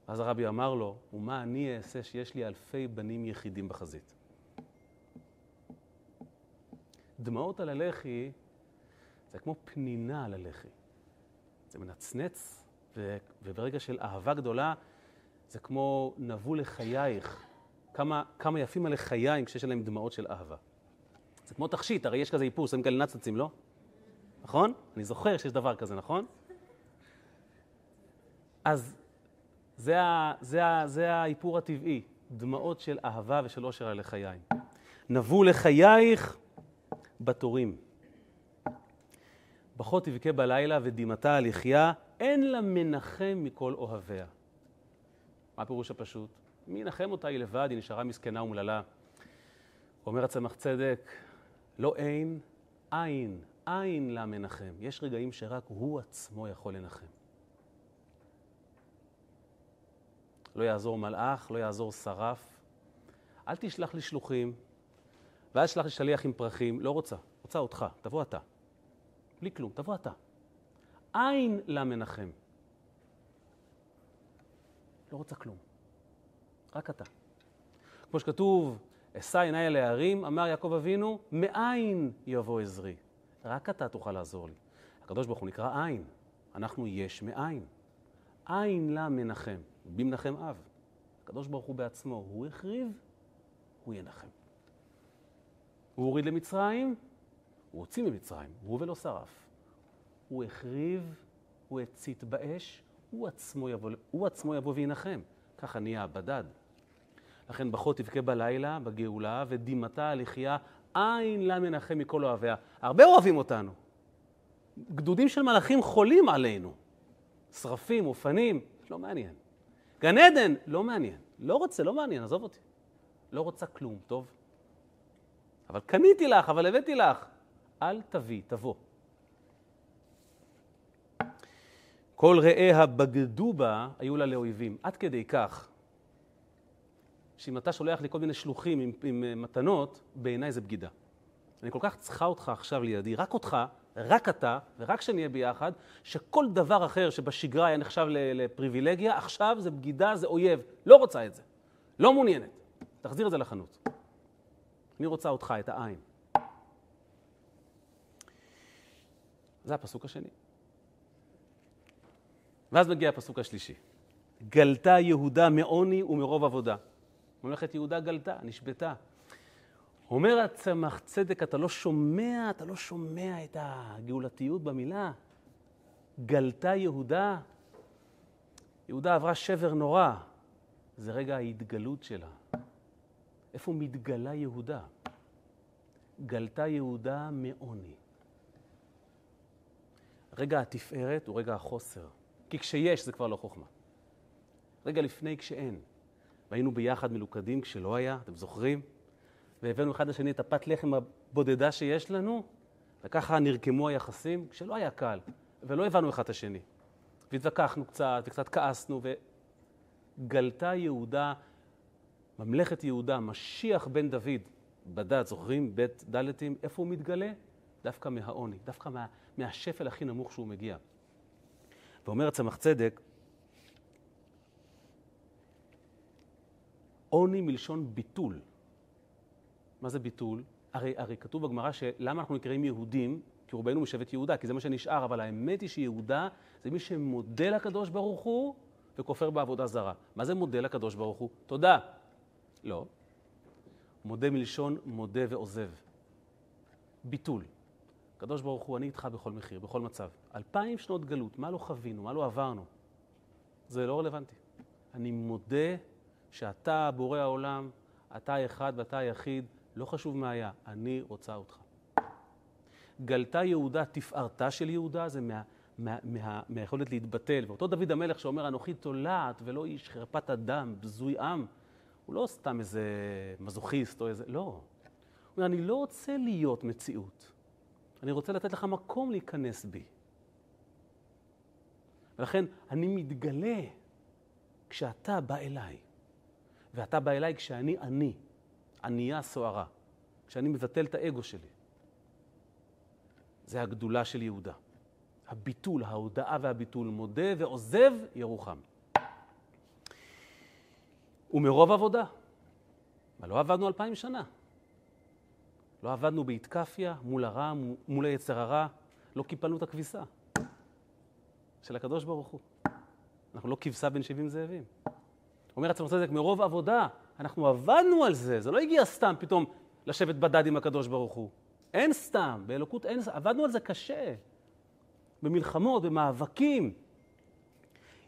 אז הרבי אמר לו, ומה אני אעשה שיש לי אלפי בנים יחידים בחזית? דמעות על הלחי, זה כמו פנינה על הלחי. זה מנצנץ, וברגע של אהבה גדולה, זה כמו נבול לחייך. כמה יפים על לחיים כשיש עליהם דמעות של אהבה. זה כמו תכשיט, הרי יש כזה איפור, שמים כאלה נצנצים, לא? נכון? אני זוכר שיש דבר כזה, נכון? אז זה האיפור הטבעי, דמעות של אהבה ושל אושר על לחיים. נבו לחייך בתורים. בכה תבכה בלילה ודמעתה הלחייה, אין לה מנחם מכל אוהביה. מה הפירוש הפשוט? מי ינחם אותה? היא לבד, היא נשארה מסכנה ומללה. אומר הצמח צדק, לא אין, אין לה מנחם. יש רגעים שרק הוא עצמו יכול לנחם. לא יעזור מלאך, לא יעזור שרף. אל תשלח לי שלוחים, ואל תשלח לי שליח עם פרחים. לא רוצה, רוצה אותך, תבוא אתה. בלי כלום, תבוא אתה. אין לה מנחם. לא רוצה כלום, רק אתה. כמו שכתוב, אשא עיניי אל ההרים, אמר יעקב אבינו, מאין יבוא עזרי. רק אתה תוכל לעזור לי. הקדוש ברוך הוא נקרא אין. אנחנו יש מאין. אין לה מנחם. במנחם אב. הקדוש ברוך הוא בעצמו, הוא החריב, הוא ינחם. הוא הוריד למצרים, הוא הוציא ממצרים, הוא ולא שרף. הוא החריב, הוא הצית באש, הוא עצמו יבוא וינחם. ככה נהיה הבדד. לכן בכה תבכה בלילה, בגאולה, ודמעתה הלחייה, אין לה מנחם מכל אוהביה. הרבה אוהבים אותנו. גדודים של מלאכים חולים עלינו. שרפים, אופנים, לא מעניין. גן עדן, לא מעניין. לא מעניין, עזוב אותי. לא רוצה כלום, טוב? אבל קניתי לך, אבל הבאתי לך. אל תביא, תבוא. כל ראיה בגדו בה היו לה לאויבים. עד כדי כך, שאם אתה שולח לי כל מיני שלוחים עם מתנות, בעיניי זה בגידה. אני כל כך צריכה אותך עכשיו לידי, רק אותך, רק אתה, ורק שנהיה ביחד, שכל דבר אחר שבשגרה היה נחשב לפריבילגיה, עכשיו זה בגידה, זה אויב. לא רוצה את זה. לא מעוניינת. תחזיר את זה לחנות. אני רוצה אותך, את העין. זה הפסוק השני. ואז מגיע הפסוק השלישי. גלתה יהודה מעוני ומרוב עבודה. ממלכת יהודה גלתה, נשבתה. אומר הצמח צדק, אתה לא שומע את הגאולתיות במילה. גלתה יהודה. יהודה עברה שבר נורא. זה רגע ההתגלות שלה. איפה מתגלה יהודה? גלתה יהודה מעוני. רגע התפארת הוא רגע החוסר. כי כשיש זה כבר לא חוכמה. רגע לפני כשאין. והיינו ביחד מלוכדים כשלא היה, אתם זוכרים? והבאנו אחד לשני את הפת לחם הבודדה שיש לנו, וככה נרקמו היחסים כשלא היה קל, ולא הבנו אחד את השני. והתווכחנו קצת, וקצת כעסנו, וגלתה יהודה, ממלכת יהודה, משיח בן דוד, בדעת, זוכרים, בית דלתים, איפה הוא מתגלה? דווקא מהעוני, דווקא מהשפל הכי נמוך שהוא מגיע. ואומר הצמח צדק, עוני מלשון ביטול. מה זה ביטול? הרי כתוב בגמרא שלמה אנחנו נקראים יהודים, כי רובנו משבט יהודה, כי זה מה שנשאר, אבל האמת היא שיהודה זה מי שמודה לקדוש ברוך הוא וכופר בעבודה זרה. מה זה מודה לקדוש ברוך הוא? תודה. לא. מודה מלשון מודה ועוזב. ביטול. קדוש ברוך הוא, אני איתך בכל מחיר, בכל מצב. 2000 שנות גלות, מה לא חווינו, מה לא עברנו? זה לא רלוונטי. אני מודה שאתה בורא העולם, אתה האחד ואתה היחיד, לא חשוב מה היה, אני רוצה אותך. גלתה יהודה, תפארתה של יהודה, זה מהיכולת להתבטל. ואותו דוד המלך שאומר, אנוכי תולעת ולא איש חרפת אדם, בזוי עם, הוא לא סתם איזה מזוכיסט או איזה, לא. הוא אומר, אני לא רוצה להיות מציאות. אני רוצה לתת לך מקום להיכנס בי. ולכן אני מתגלה כשאתה בא אליי. ואתה בא אליי כשאני אני, ענייה סוערה, כשאני מבטל את האגו שלי. זה הגדולה של יהודה. הביטול, ההודעה והביטול, מודה ועוזב ירוחם. ומרוב עבודה. אבל לא עבדנו 2000 שנה. לא עבדנו בהתקפיה, מול הרע, מול היצר הרע. לא קיפלנו את הכביסה של הקדוש ברוך הוא. אנחנו לא כבשה בין 70 זאבים. אומר הצמח צדק, מרוב עבודה, אנחנו עבדנו על זה. זה לא הגיע סתם פתאום לשבת בדד עם הקדוש ברוך הוא. אין סתם, באלוקות אין סתם. עבדנו על זה קשה. במלחמות, במאבקים.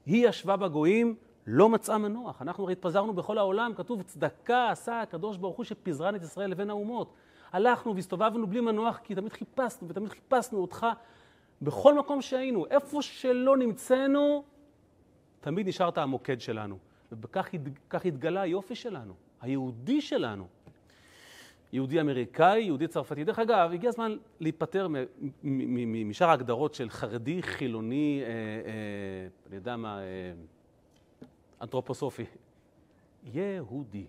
היא ישבה בגויים, לא מצאה מנוח. אנחנו התפזרנו בכל העולם, כתוב, צדקה עשה הקדוש ברוך הוא שפזרן את ישראל לבין האומות. הלכנו והסתובבנו בלי מנוח, כי תמיד חיפשנו ותמיד חיפשנו אותך בכל מקום שהיינו. איפה שלא נמצאנו, תמיד נשארת המוקד שלנו. וכך התגלה היופי שלנו, היהודי שלנו. יהודי אמריקאי, יהודי צרפתי. דרך אגב, הגיע הזמן להיפטר משאר ההגדרות של חרדי, חילוני, אני יודע מה, אנתרופוסופי. יהודי.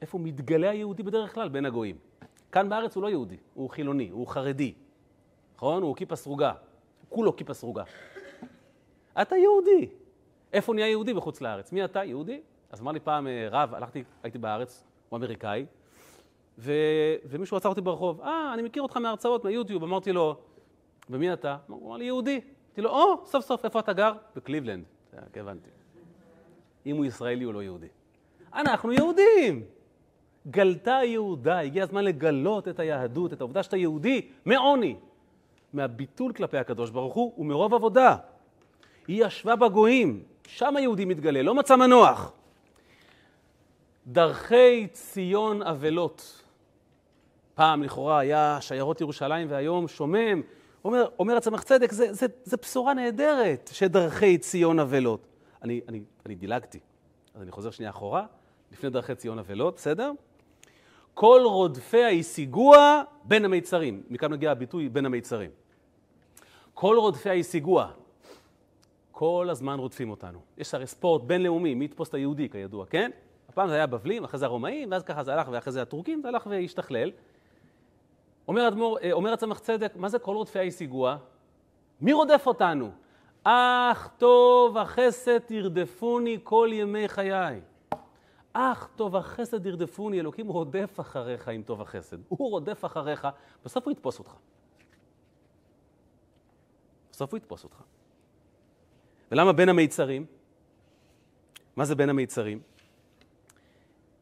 איפה מתגלה היהודי בדרך כלל? בין הגויים. כאן בארץ הוא לא יהודי, הוא חילוני, הוא חרדי. נכון? הוא כיפה סרוגה. כולו כיפה סרוגה. אתה יהודי. איפה נהיה יהודי בחוץ לארץ? מי אתה? יהודי? אז אמר לי פעם רב, הייתי בארץ, הוא אמריקאי, ומישהו עצר אותי ברחוב, אני מכיר אותך מההרצאות, מהיוטיוב, אמרתי לו, ומי אתה? הוא אמר לי, יהודי. אמרתי לו, סוף סוף, איפה אתה גר? בקליבלנד. הבנתי. אם הוא ישראלי, הוא לא יהודי. אנחנו יהודים! גלתה יהודה, הגיע הזמן לגלות את היהדות, את העובדה שאתה יהודי, מעוני, מהביטול כלפי הקדוש ברוך הוא, ומרוב עבודה. היא ישבה בגויים, שם היהודי מתגלה, לא מצא מנוח. דרכי ציון אבלות. פעם לכאורה היה שיירות ירושלים והיום שומם. אומר הצמח צדק, זה בשורה נהדרת שדרכי ציון אבלות. אני דילגתי, אז אני חוזר שנייה אחורה, לפני דרכי ציון אבלות, בסדר? כל רודפיה ישיגוה בין המיצרים. מכאן מגיע הביטוי בין המיצרים. כל רודפיה ישיגוה. כל הזמן רודפים אותנו. יש הרי ספורט בינלאומי, מי יתפוס את היהודי כידוע, כן? הפעם זה היה בבלים, אחרי זה הרומאים, ואז ככה זה הלך, ואחרי זה הטורקים, זה הלך והשתכלל. אומר הצמח צדק, מה זה כל רודפי הישיגוע? מי רודף אותנו? אך טוב החסד ירדפוני כל ימי חיי. אך טוב החסד ירדפוני, אלוקים רודף אחריך עם טוב החסד. הוא רודף אחריך, בסוף הוא יתפוס אותך. בסוף הוא יתפוס אותך. ולמה בין המיצרים? מה זה בין המיצרים?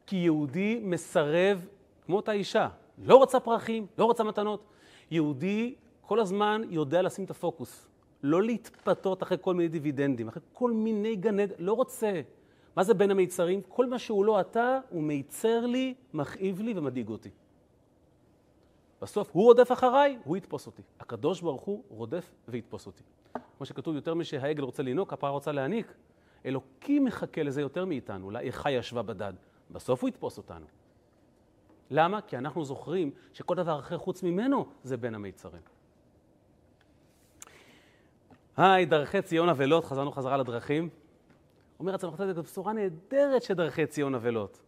כי יהודי מסרב, כמו אותה אישה, לא רוצה פרחים, לא רוצה מתנות. יהודי כל הזמן יודע לשים את הפוקוס, לא להתפתות אחרי כל מיני דיווידנדים, אחרי כל מיני גנד, לא רוצה. מה זה בין המיצרים? כל מה שהוא לא אתה, הוא מיצר לי, מכאיב לי ומדאיג אותי. בסוף הוא רודף אחריי, הוא יתפוס אותי. הקדוש ברוך הוא רודף ויתפוס אותי. כמו שכתוב, יותר משהעגל רוצה לינוק, הפרה רוצה להעניק. אלוקים מחכה לזה יותר מאיתנו, לאיכה ישבה בדד. בסוף הוא יתפוס אותנו. למה? כי אנחנו זוכרים שכל דבר אחר חוץ ממנו זה בין המיצרים. היי, דרכי ציון אבלות, חזרנו חזרה לדרכים. אומר הצמח צדק, זו בשורה נהדרת שדרכי ציון אבלות.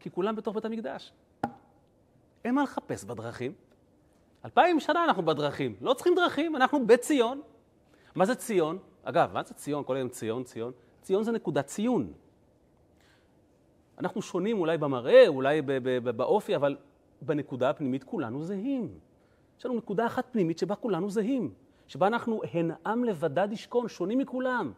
כי כולם בתוך בית המקדש. אין מה לחפש בדרכים. 2000 שנה אנחנו בדרכים. לא צריכים דרכים, אנחנו בציון. מה זה ציון? אגב, מה זה ציון? כל היום ציון, ציון. ציון זה נקודת ציון. אנחנו שונים אולי במראה, אולי באופי, אבל בנקודה הפנימית כולנו זהים. יש לנו נקודה אחת פנימית שבה כולנו זהים. שבה אנחנו הן עם לבדד ישכון, שונים מכולם.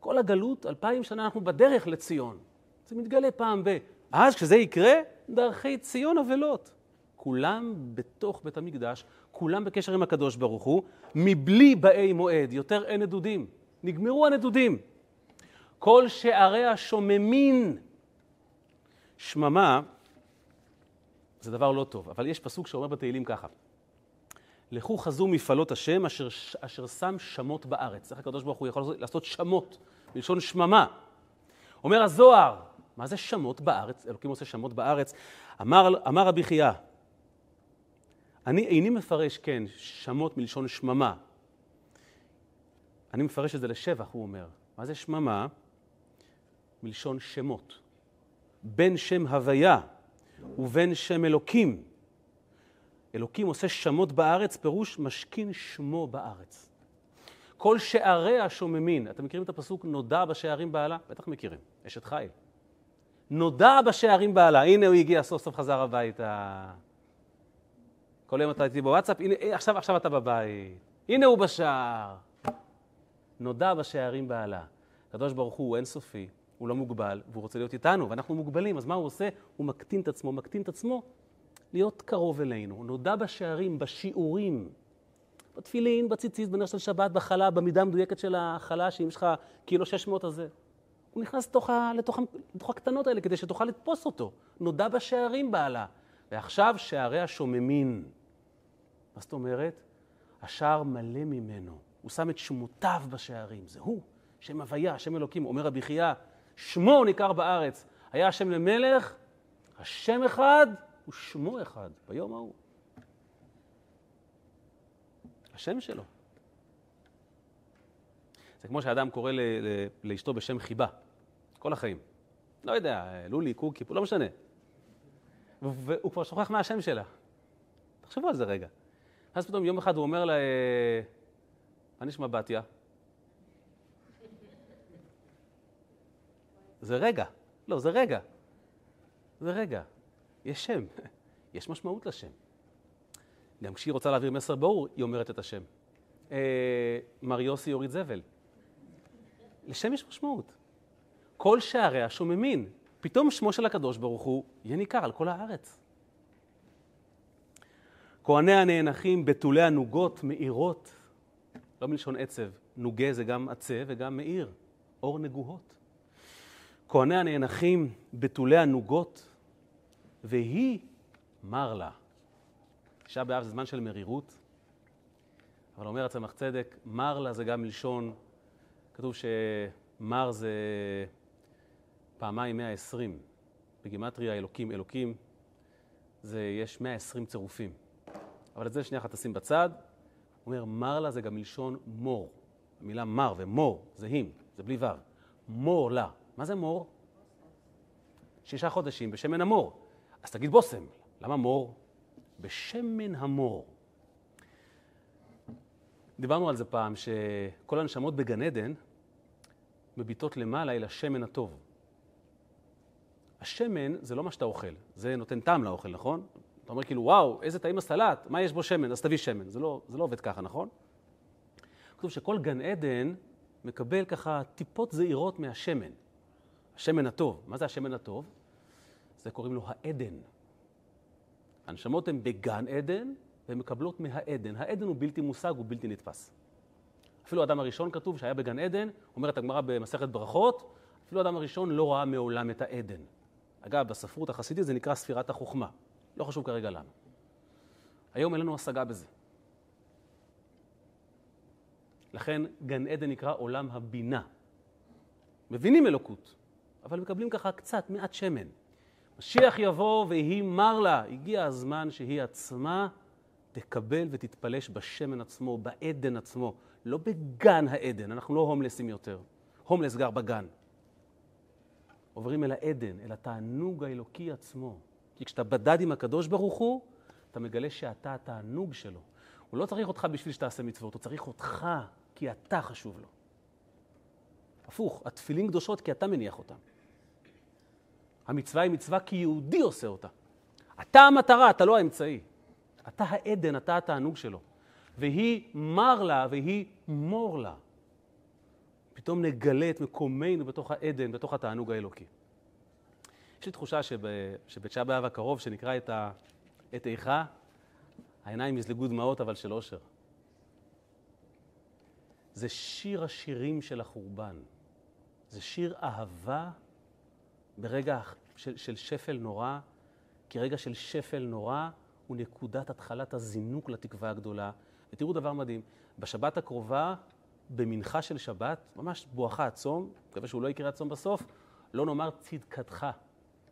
כל הגלות, 2000 שנה אנחנו בדרך לציון. זה מתגלה פעם ב... אז כשזה יקרה, דרכי ציון אבלות. כולם בתוך בית המקדש, כולם בקשר עם הקדוש ברוך הוא, מבלי באי מועד, יותר אין נדודים. נגמרו הנדודים. כל שעריה שוממין. שממה, זה דבר לא טוב, אבל יש פסוק שאומר בתהילים ככה. לכו חזו מפעלות השם אשר שם שמות בארץ. איך הקדוש ברוך הוא יכול לעשות שמות, בלשון שממה. אומר הזוהר, מה זה שמות בארץ? אלוקים עושה שמות בארץ. אמר רבי חייא, אני איני מפרש, כן, שמות מלשון שממה. אני מפרש את זה לשבח, הוא אומר. מה זה שממה? מלשון שמות. בין שם הוויה ובין שם אלוקים. אלוקים עושה שמות בארץ, פירוש משכין שמו בארץ. כל שעריה שוממין. אתם מכירים את הפסוק, נודע בשערים בעלה? בטח מכירים, אשת חיל. נודע בשערים בעלה. הנה הוא הגיע, סוף סוף חזר הביתה. כל יום אתה הייתי בוואטסאפ, הנה, עכשיו אתה בבית. הנה הוא בשער. נודע בשערים בעלה. הקדוש ברוך הוא אינסופי, הוא לא מוגבל, והוא רוצה להיות איתנו, ואנחנו מוגבלים. אז מה הוא עושה? הוא מקטין את עצמו להיות קרוב אלינו. הוא נודע בשערים, בשיעורים. בתפילין, בציציס, בנר של שבת, בחלה, במידה המדויקת של החלה, שאם יש לך קילו 600 הזה. הוא נכנס לתוך הקטנות האלה, כדי שתוכל לתפוס אותו. נודע בשערים בעלה. ועכשיו שערי השוממין. מה זאת אומרת? השער מלא ממנו. הוא שם את שמותיו בשערים. זה הוא, שם הוויה, שם אלוקים. אומר רבי חייא, שמו ניכר בארץ. היה השם למלך, השם אחד ושמו אחד. ביום ההוא. השם שלו. זה כמו שאדם קורא לאשתו בשם חיבה. כל החיים. לא יודע, לולי, קוקי, לא משנה. והוא כבר שוכח מה השם שלה. תחשבו על זה רגע. אז פתאום יום אחד הוא אומר לה, מה נשמע בתיה? זה רגע. יש שם. יש משמעות לשם. גם כשהיא רוצה להעביר מסר ברור, היא אומרת את השם. מר יוסי יוריד זבל. לשם יש משמעות. כל שעריה שוממין. פתאום שמו של הקדוש ברוך הוא יהיה ניכר על כל הארץ. כהני הנאנחים בתולי הנוגות מאירות. לא מלשון עצב. נוגה זה גם עצב וגם מאיר. אור נגוהות. כהני הנאנחים בתולי הנוגות, והיא מר לה. תשעה באב זה זמן של מרירות, אבל אומר הצמח צדק, מר לה זה גם מלשון, כתוב שמר זה פעמיים 120, בגימטריה אלוקים אלוקים, זה יש 120 צירופים, אבל את זה שנייה אחת תשים בצד, אומר מר לה זה גם מלשון מור, המילה מר ומור זה הם, זה בלי וו, מור לה, מה זה מור? 6 חודשים בשמן המור, אז תגיד בוסם, למה מור? בשמן המור. דיברנו על זה פעם שכל הנשמות בגן עדן מביטות למעלה אל השמן הטוב. השמן זה לא מה שאתה אוכל, זה נותן טעם לאוכל, נכון? אתה אומר כאילו, וואו, איזה טעים הסלט, מה יש בו שמן? אז תביא שמן. זה לא עובד ככה, נכון? כתוב שכל גן עדן מקבל ככה טיפות זעירות מהשמן. השמן הטוב. מה זה השמן הטוב? זה קוראים לו העדן. הנשמות הן בגן עדן, והן מקבלות מהעדן. העדן הוא בלתי מושג, הוא בלתי נתפס. אפילו האדם הראשון כתוב שהיה בגן עדן, אומרת הגמרא במסכת ברכות, אפילו האדם הראשון לא ראה מעולם את העדן. אגב, בספרות החסידית זה נקרא ספירת החוכמה. לא חשוב כרגע למה. היום אין לנו השגה בזה. לכן גן עדן נקרא עולם הבינה. מבינים אלוקות. אבל מקבלים ככה קצת, מעט שמן. משיח יבוא והיא מר לה, הגיע הזמן שהיא עצמה תקבל ותתפלש בשמן עצמו, בעדן עצמו, לא בגן העדן, אנחנו לא הומלסים יותר. הומלס גר בגן. עוברים אל העדן, אל התענוג האלוקי עצמו. כי כשאתה בדד עם הקדוש ברוך הוא, אתה מגלה שאתה התענוג שלו. הוא לא צריך אותך בשביל שתעשה מצוות, הוא צריך אותך כי אתה חשוב לו. הפוך, התפילין קדושות כי אתה מניח אותן. המצווה היא מצווה כי יהודי עושה אותה. אתה המטרה, אתה לא האמצעי. אתה העדן, אתה התענוג שלו. והיא מר לה והיא מור לה. פתאום נגלה את מקומנו בתוך העדן, בתוך התענוג האלוקי. יש לי תחושה שבתשעה באב הקרוב, שנקרא את איכה, העיניים יזלגו דמעות אבל של אושר. זה שיר השירים של החורבן. זה שיר אהבה ברגע של שפל נורא, כי רגע של שפל נורא הוא נקודת התחלת הזינוק לתקווה הגדולה. ותראו דבר מדהים, בשבת הקרובה, במנחה של שבת, ממש בואכה הצום, מקווה שהוא לא יקרה הצום בסוף, לא נאמר צדקתך.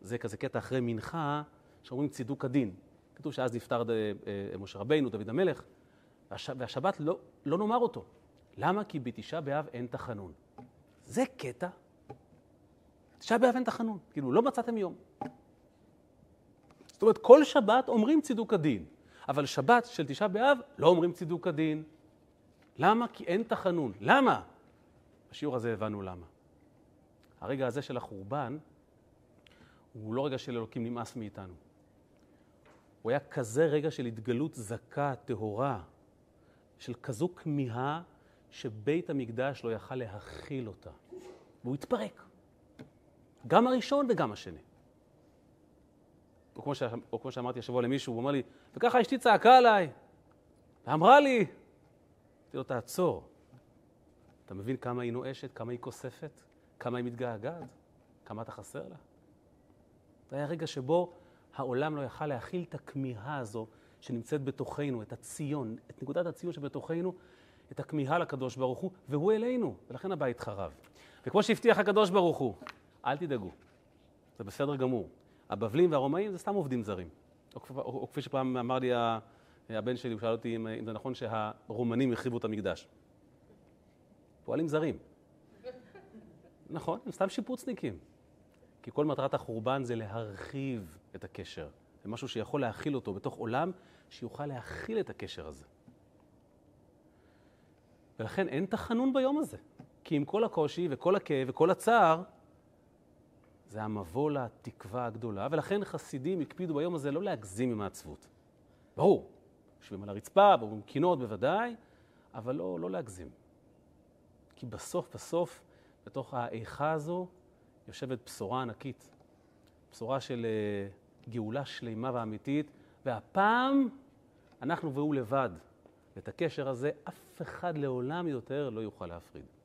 זה כזה קטע אחרי מנחה, שאומרים צידוק הדין. כתוב שאז נפטר משה רבינו, דוד המלך, והשבת לא נאמר אותו. למה? כי בתשעה באב אין תחנון. זה קטע. תשעה באב אין תחנון. כאילו, לא מצאתם יום. זאת אומרת, כל שבת אומרים צידוק הדין, אבל שבת של תשעה באב לא אומרים צידוק הדין. למה? כי אין תחנון. למה? בשיעור הזה הבנו למה. הרגע הזה של החורבן הוא לא רגע של אלוקים נמאס מאיתנו. הוא היה כזה רגע של התגלות זכה, טהורה, של כזו כמיהה שבית המקדש לא יכל להכיל אותה. והוא התפרק. גם הראשון וגם השני. או כמו שאמרתי השבוע למישהו, הוא אומר לי, וככה אשתי צעקה עליי. אמרה לי, תראו, תעצור. אתה מבין כמה היא נואשת, כמה היא כוספת, כמה היא מתגעגעת, כמה אתה חסר לה? זה היה רגע שבו העולם לא יכל להכיל את הכמיהה הזו שנמצאת בתוכנו, את הציון, את נקודת הציון שבתוכנו, את הכמיהה לקדוש ברוך הוא, והוא אלינו, ולכן הבית חרב. וכמו שהבטיח הקדוש ברוך הוא, אל תדאגו, זה בסדר גמור. הבבלים והרומאים זה סתם עובדים זרים. או כפי שפעם אמר לי הבן שלי, הוא שאל אותי אם זה נכון שהרומנים החריבו את המקדש. פועלים זרים. נכון, הם סתם שיפוצניקים. כי כל מטרת החורבן זה להרחיב את הקשר. זה משהו שיכול להכיל אותו בתוך עולם, שיוכל להכיל את הקשר הזה. ולכן אין תחנון ביום הזה. כי עם כל הקושי וכל הכאב וכל הצער, זה המבוא לתקווה הגדולה, ולכן חסידים הקפידו ביום הזה לא להגזים עם העצבות. ברור, יושבים על הרצפה, ברור, קינות בוודאי, אבל לא להגזים. כי בסוף, בתוך האיכה הזו, יושבת בשורה ענקית. בשורה של גאולה שלמה ואמיתית, והפעם אנחנו והוא לבד. ואת הקשר הזה אף אחד לעולם יותר לא יוכל להפריד.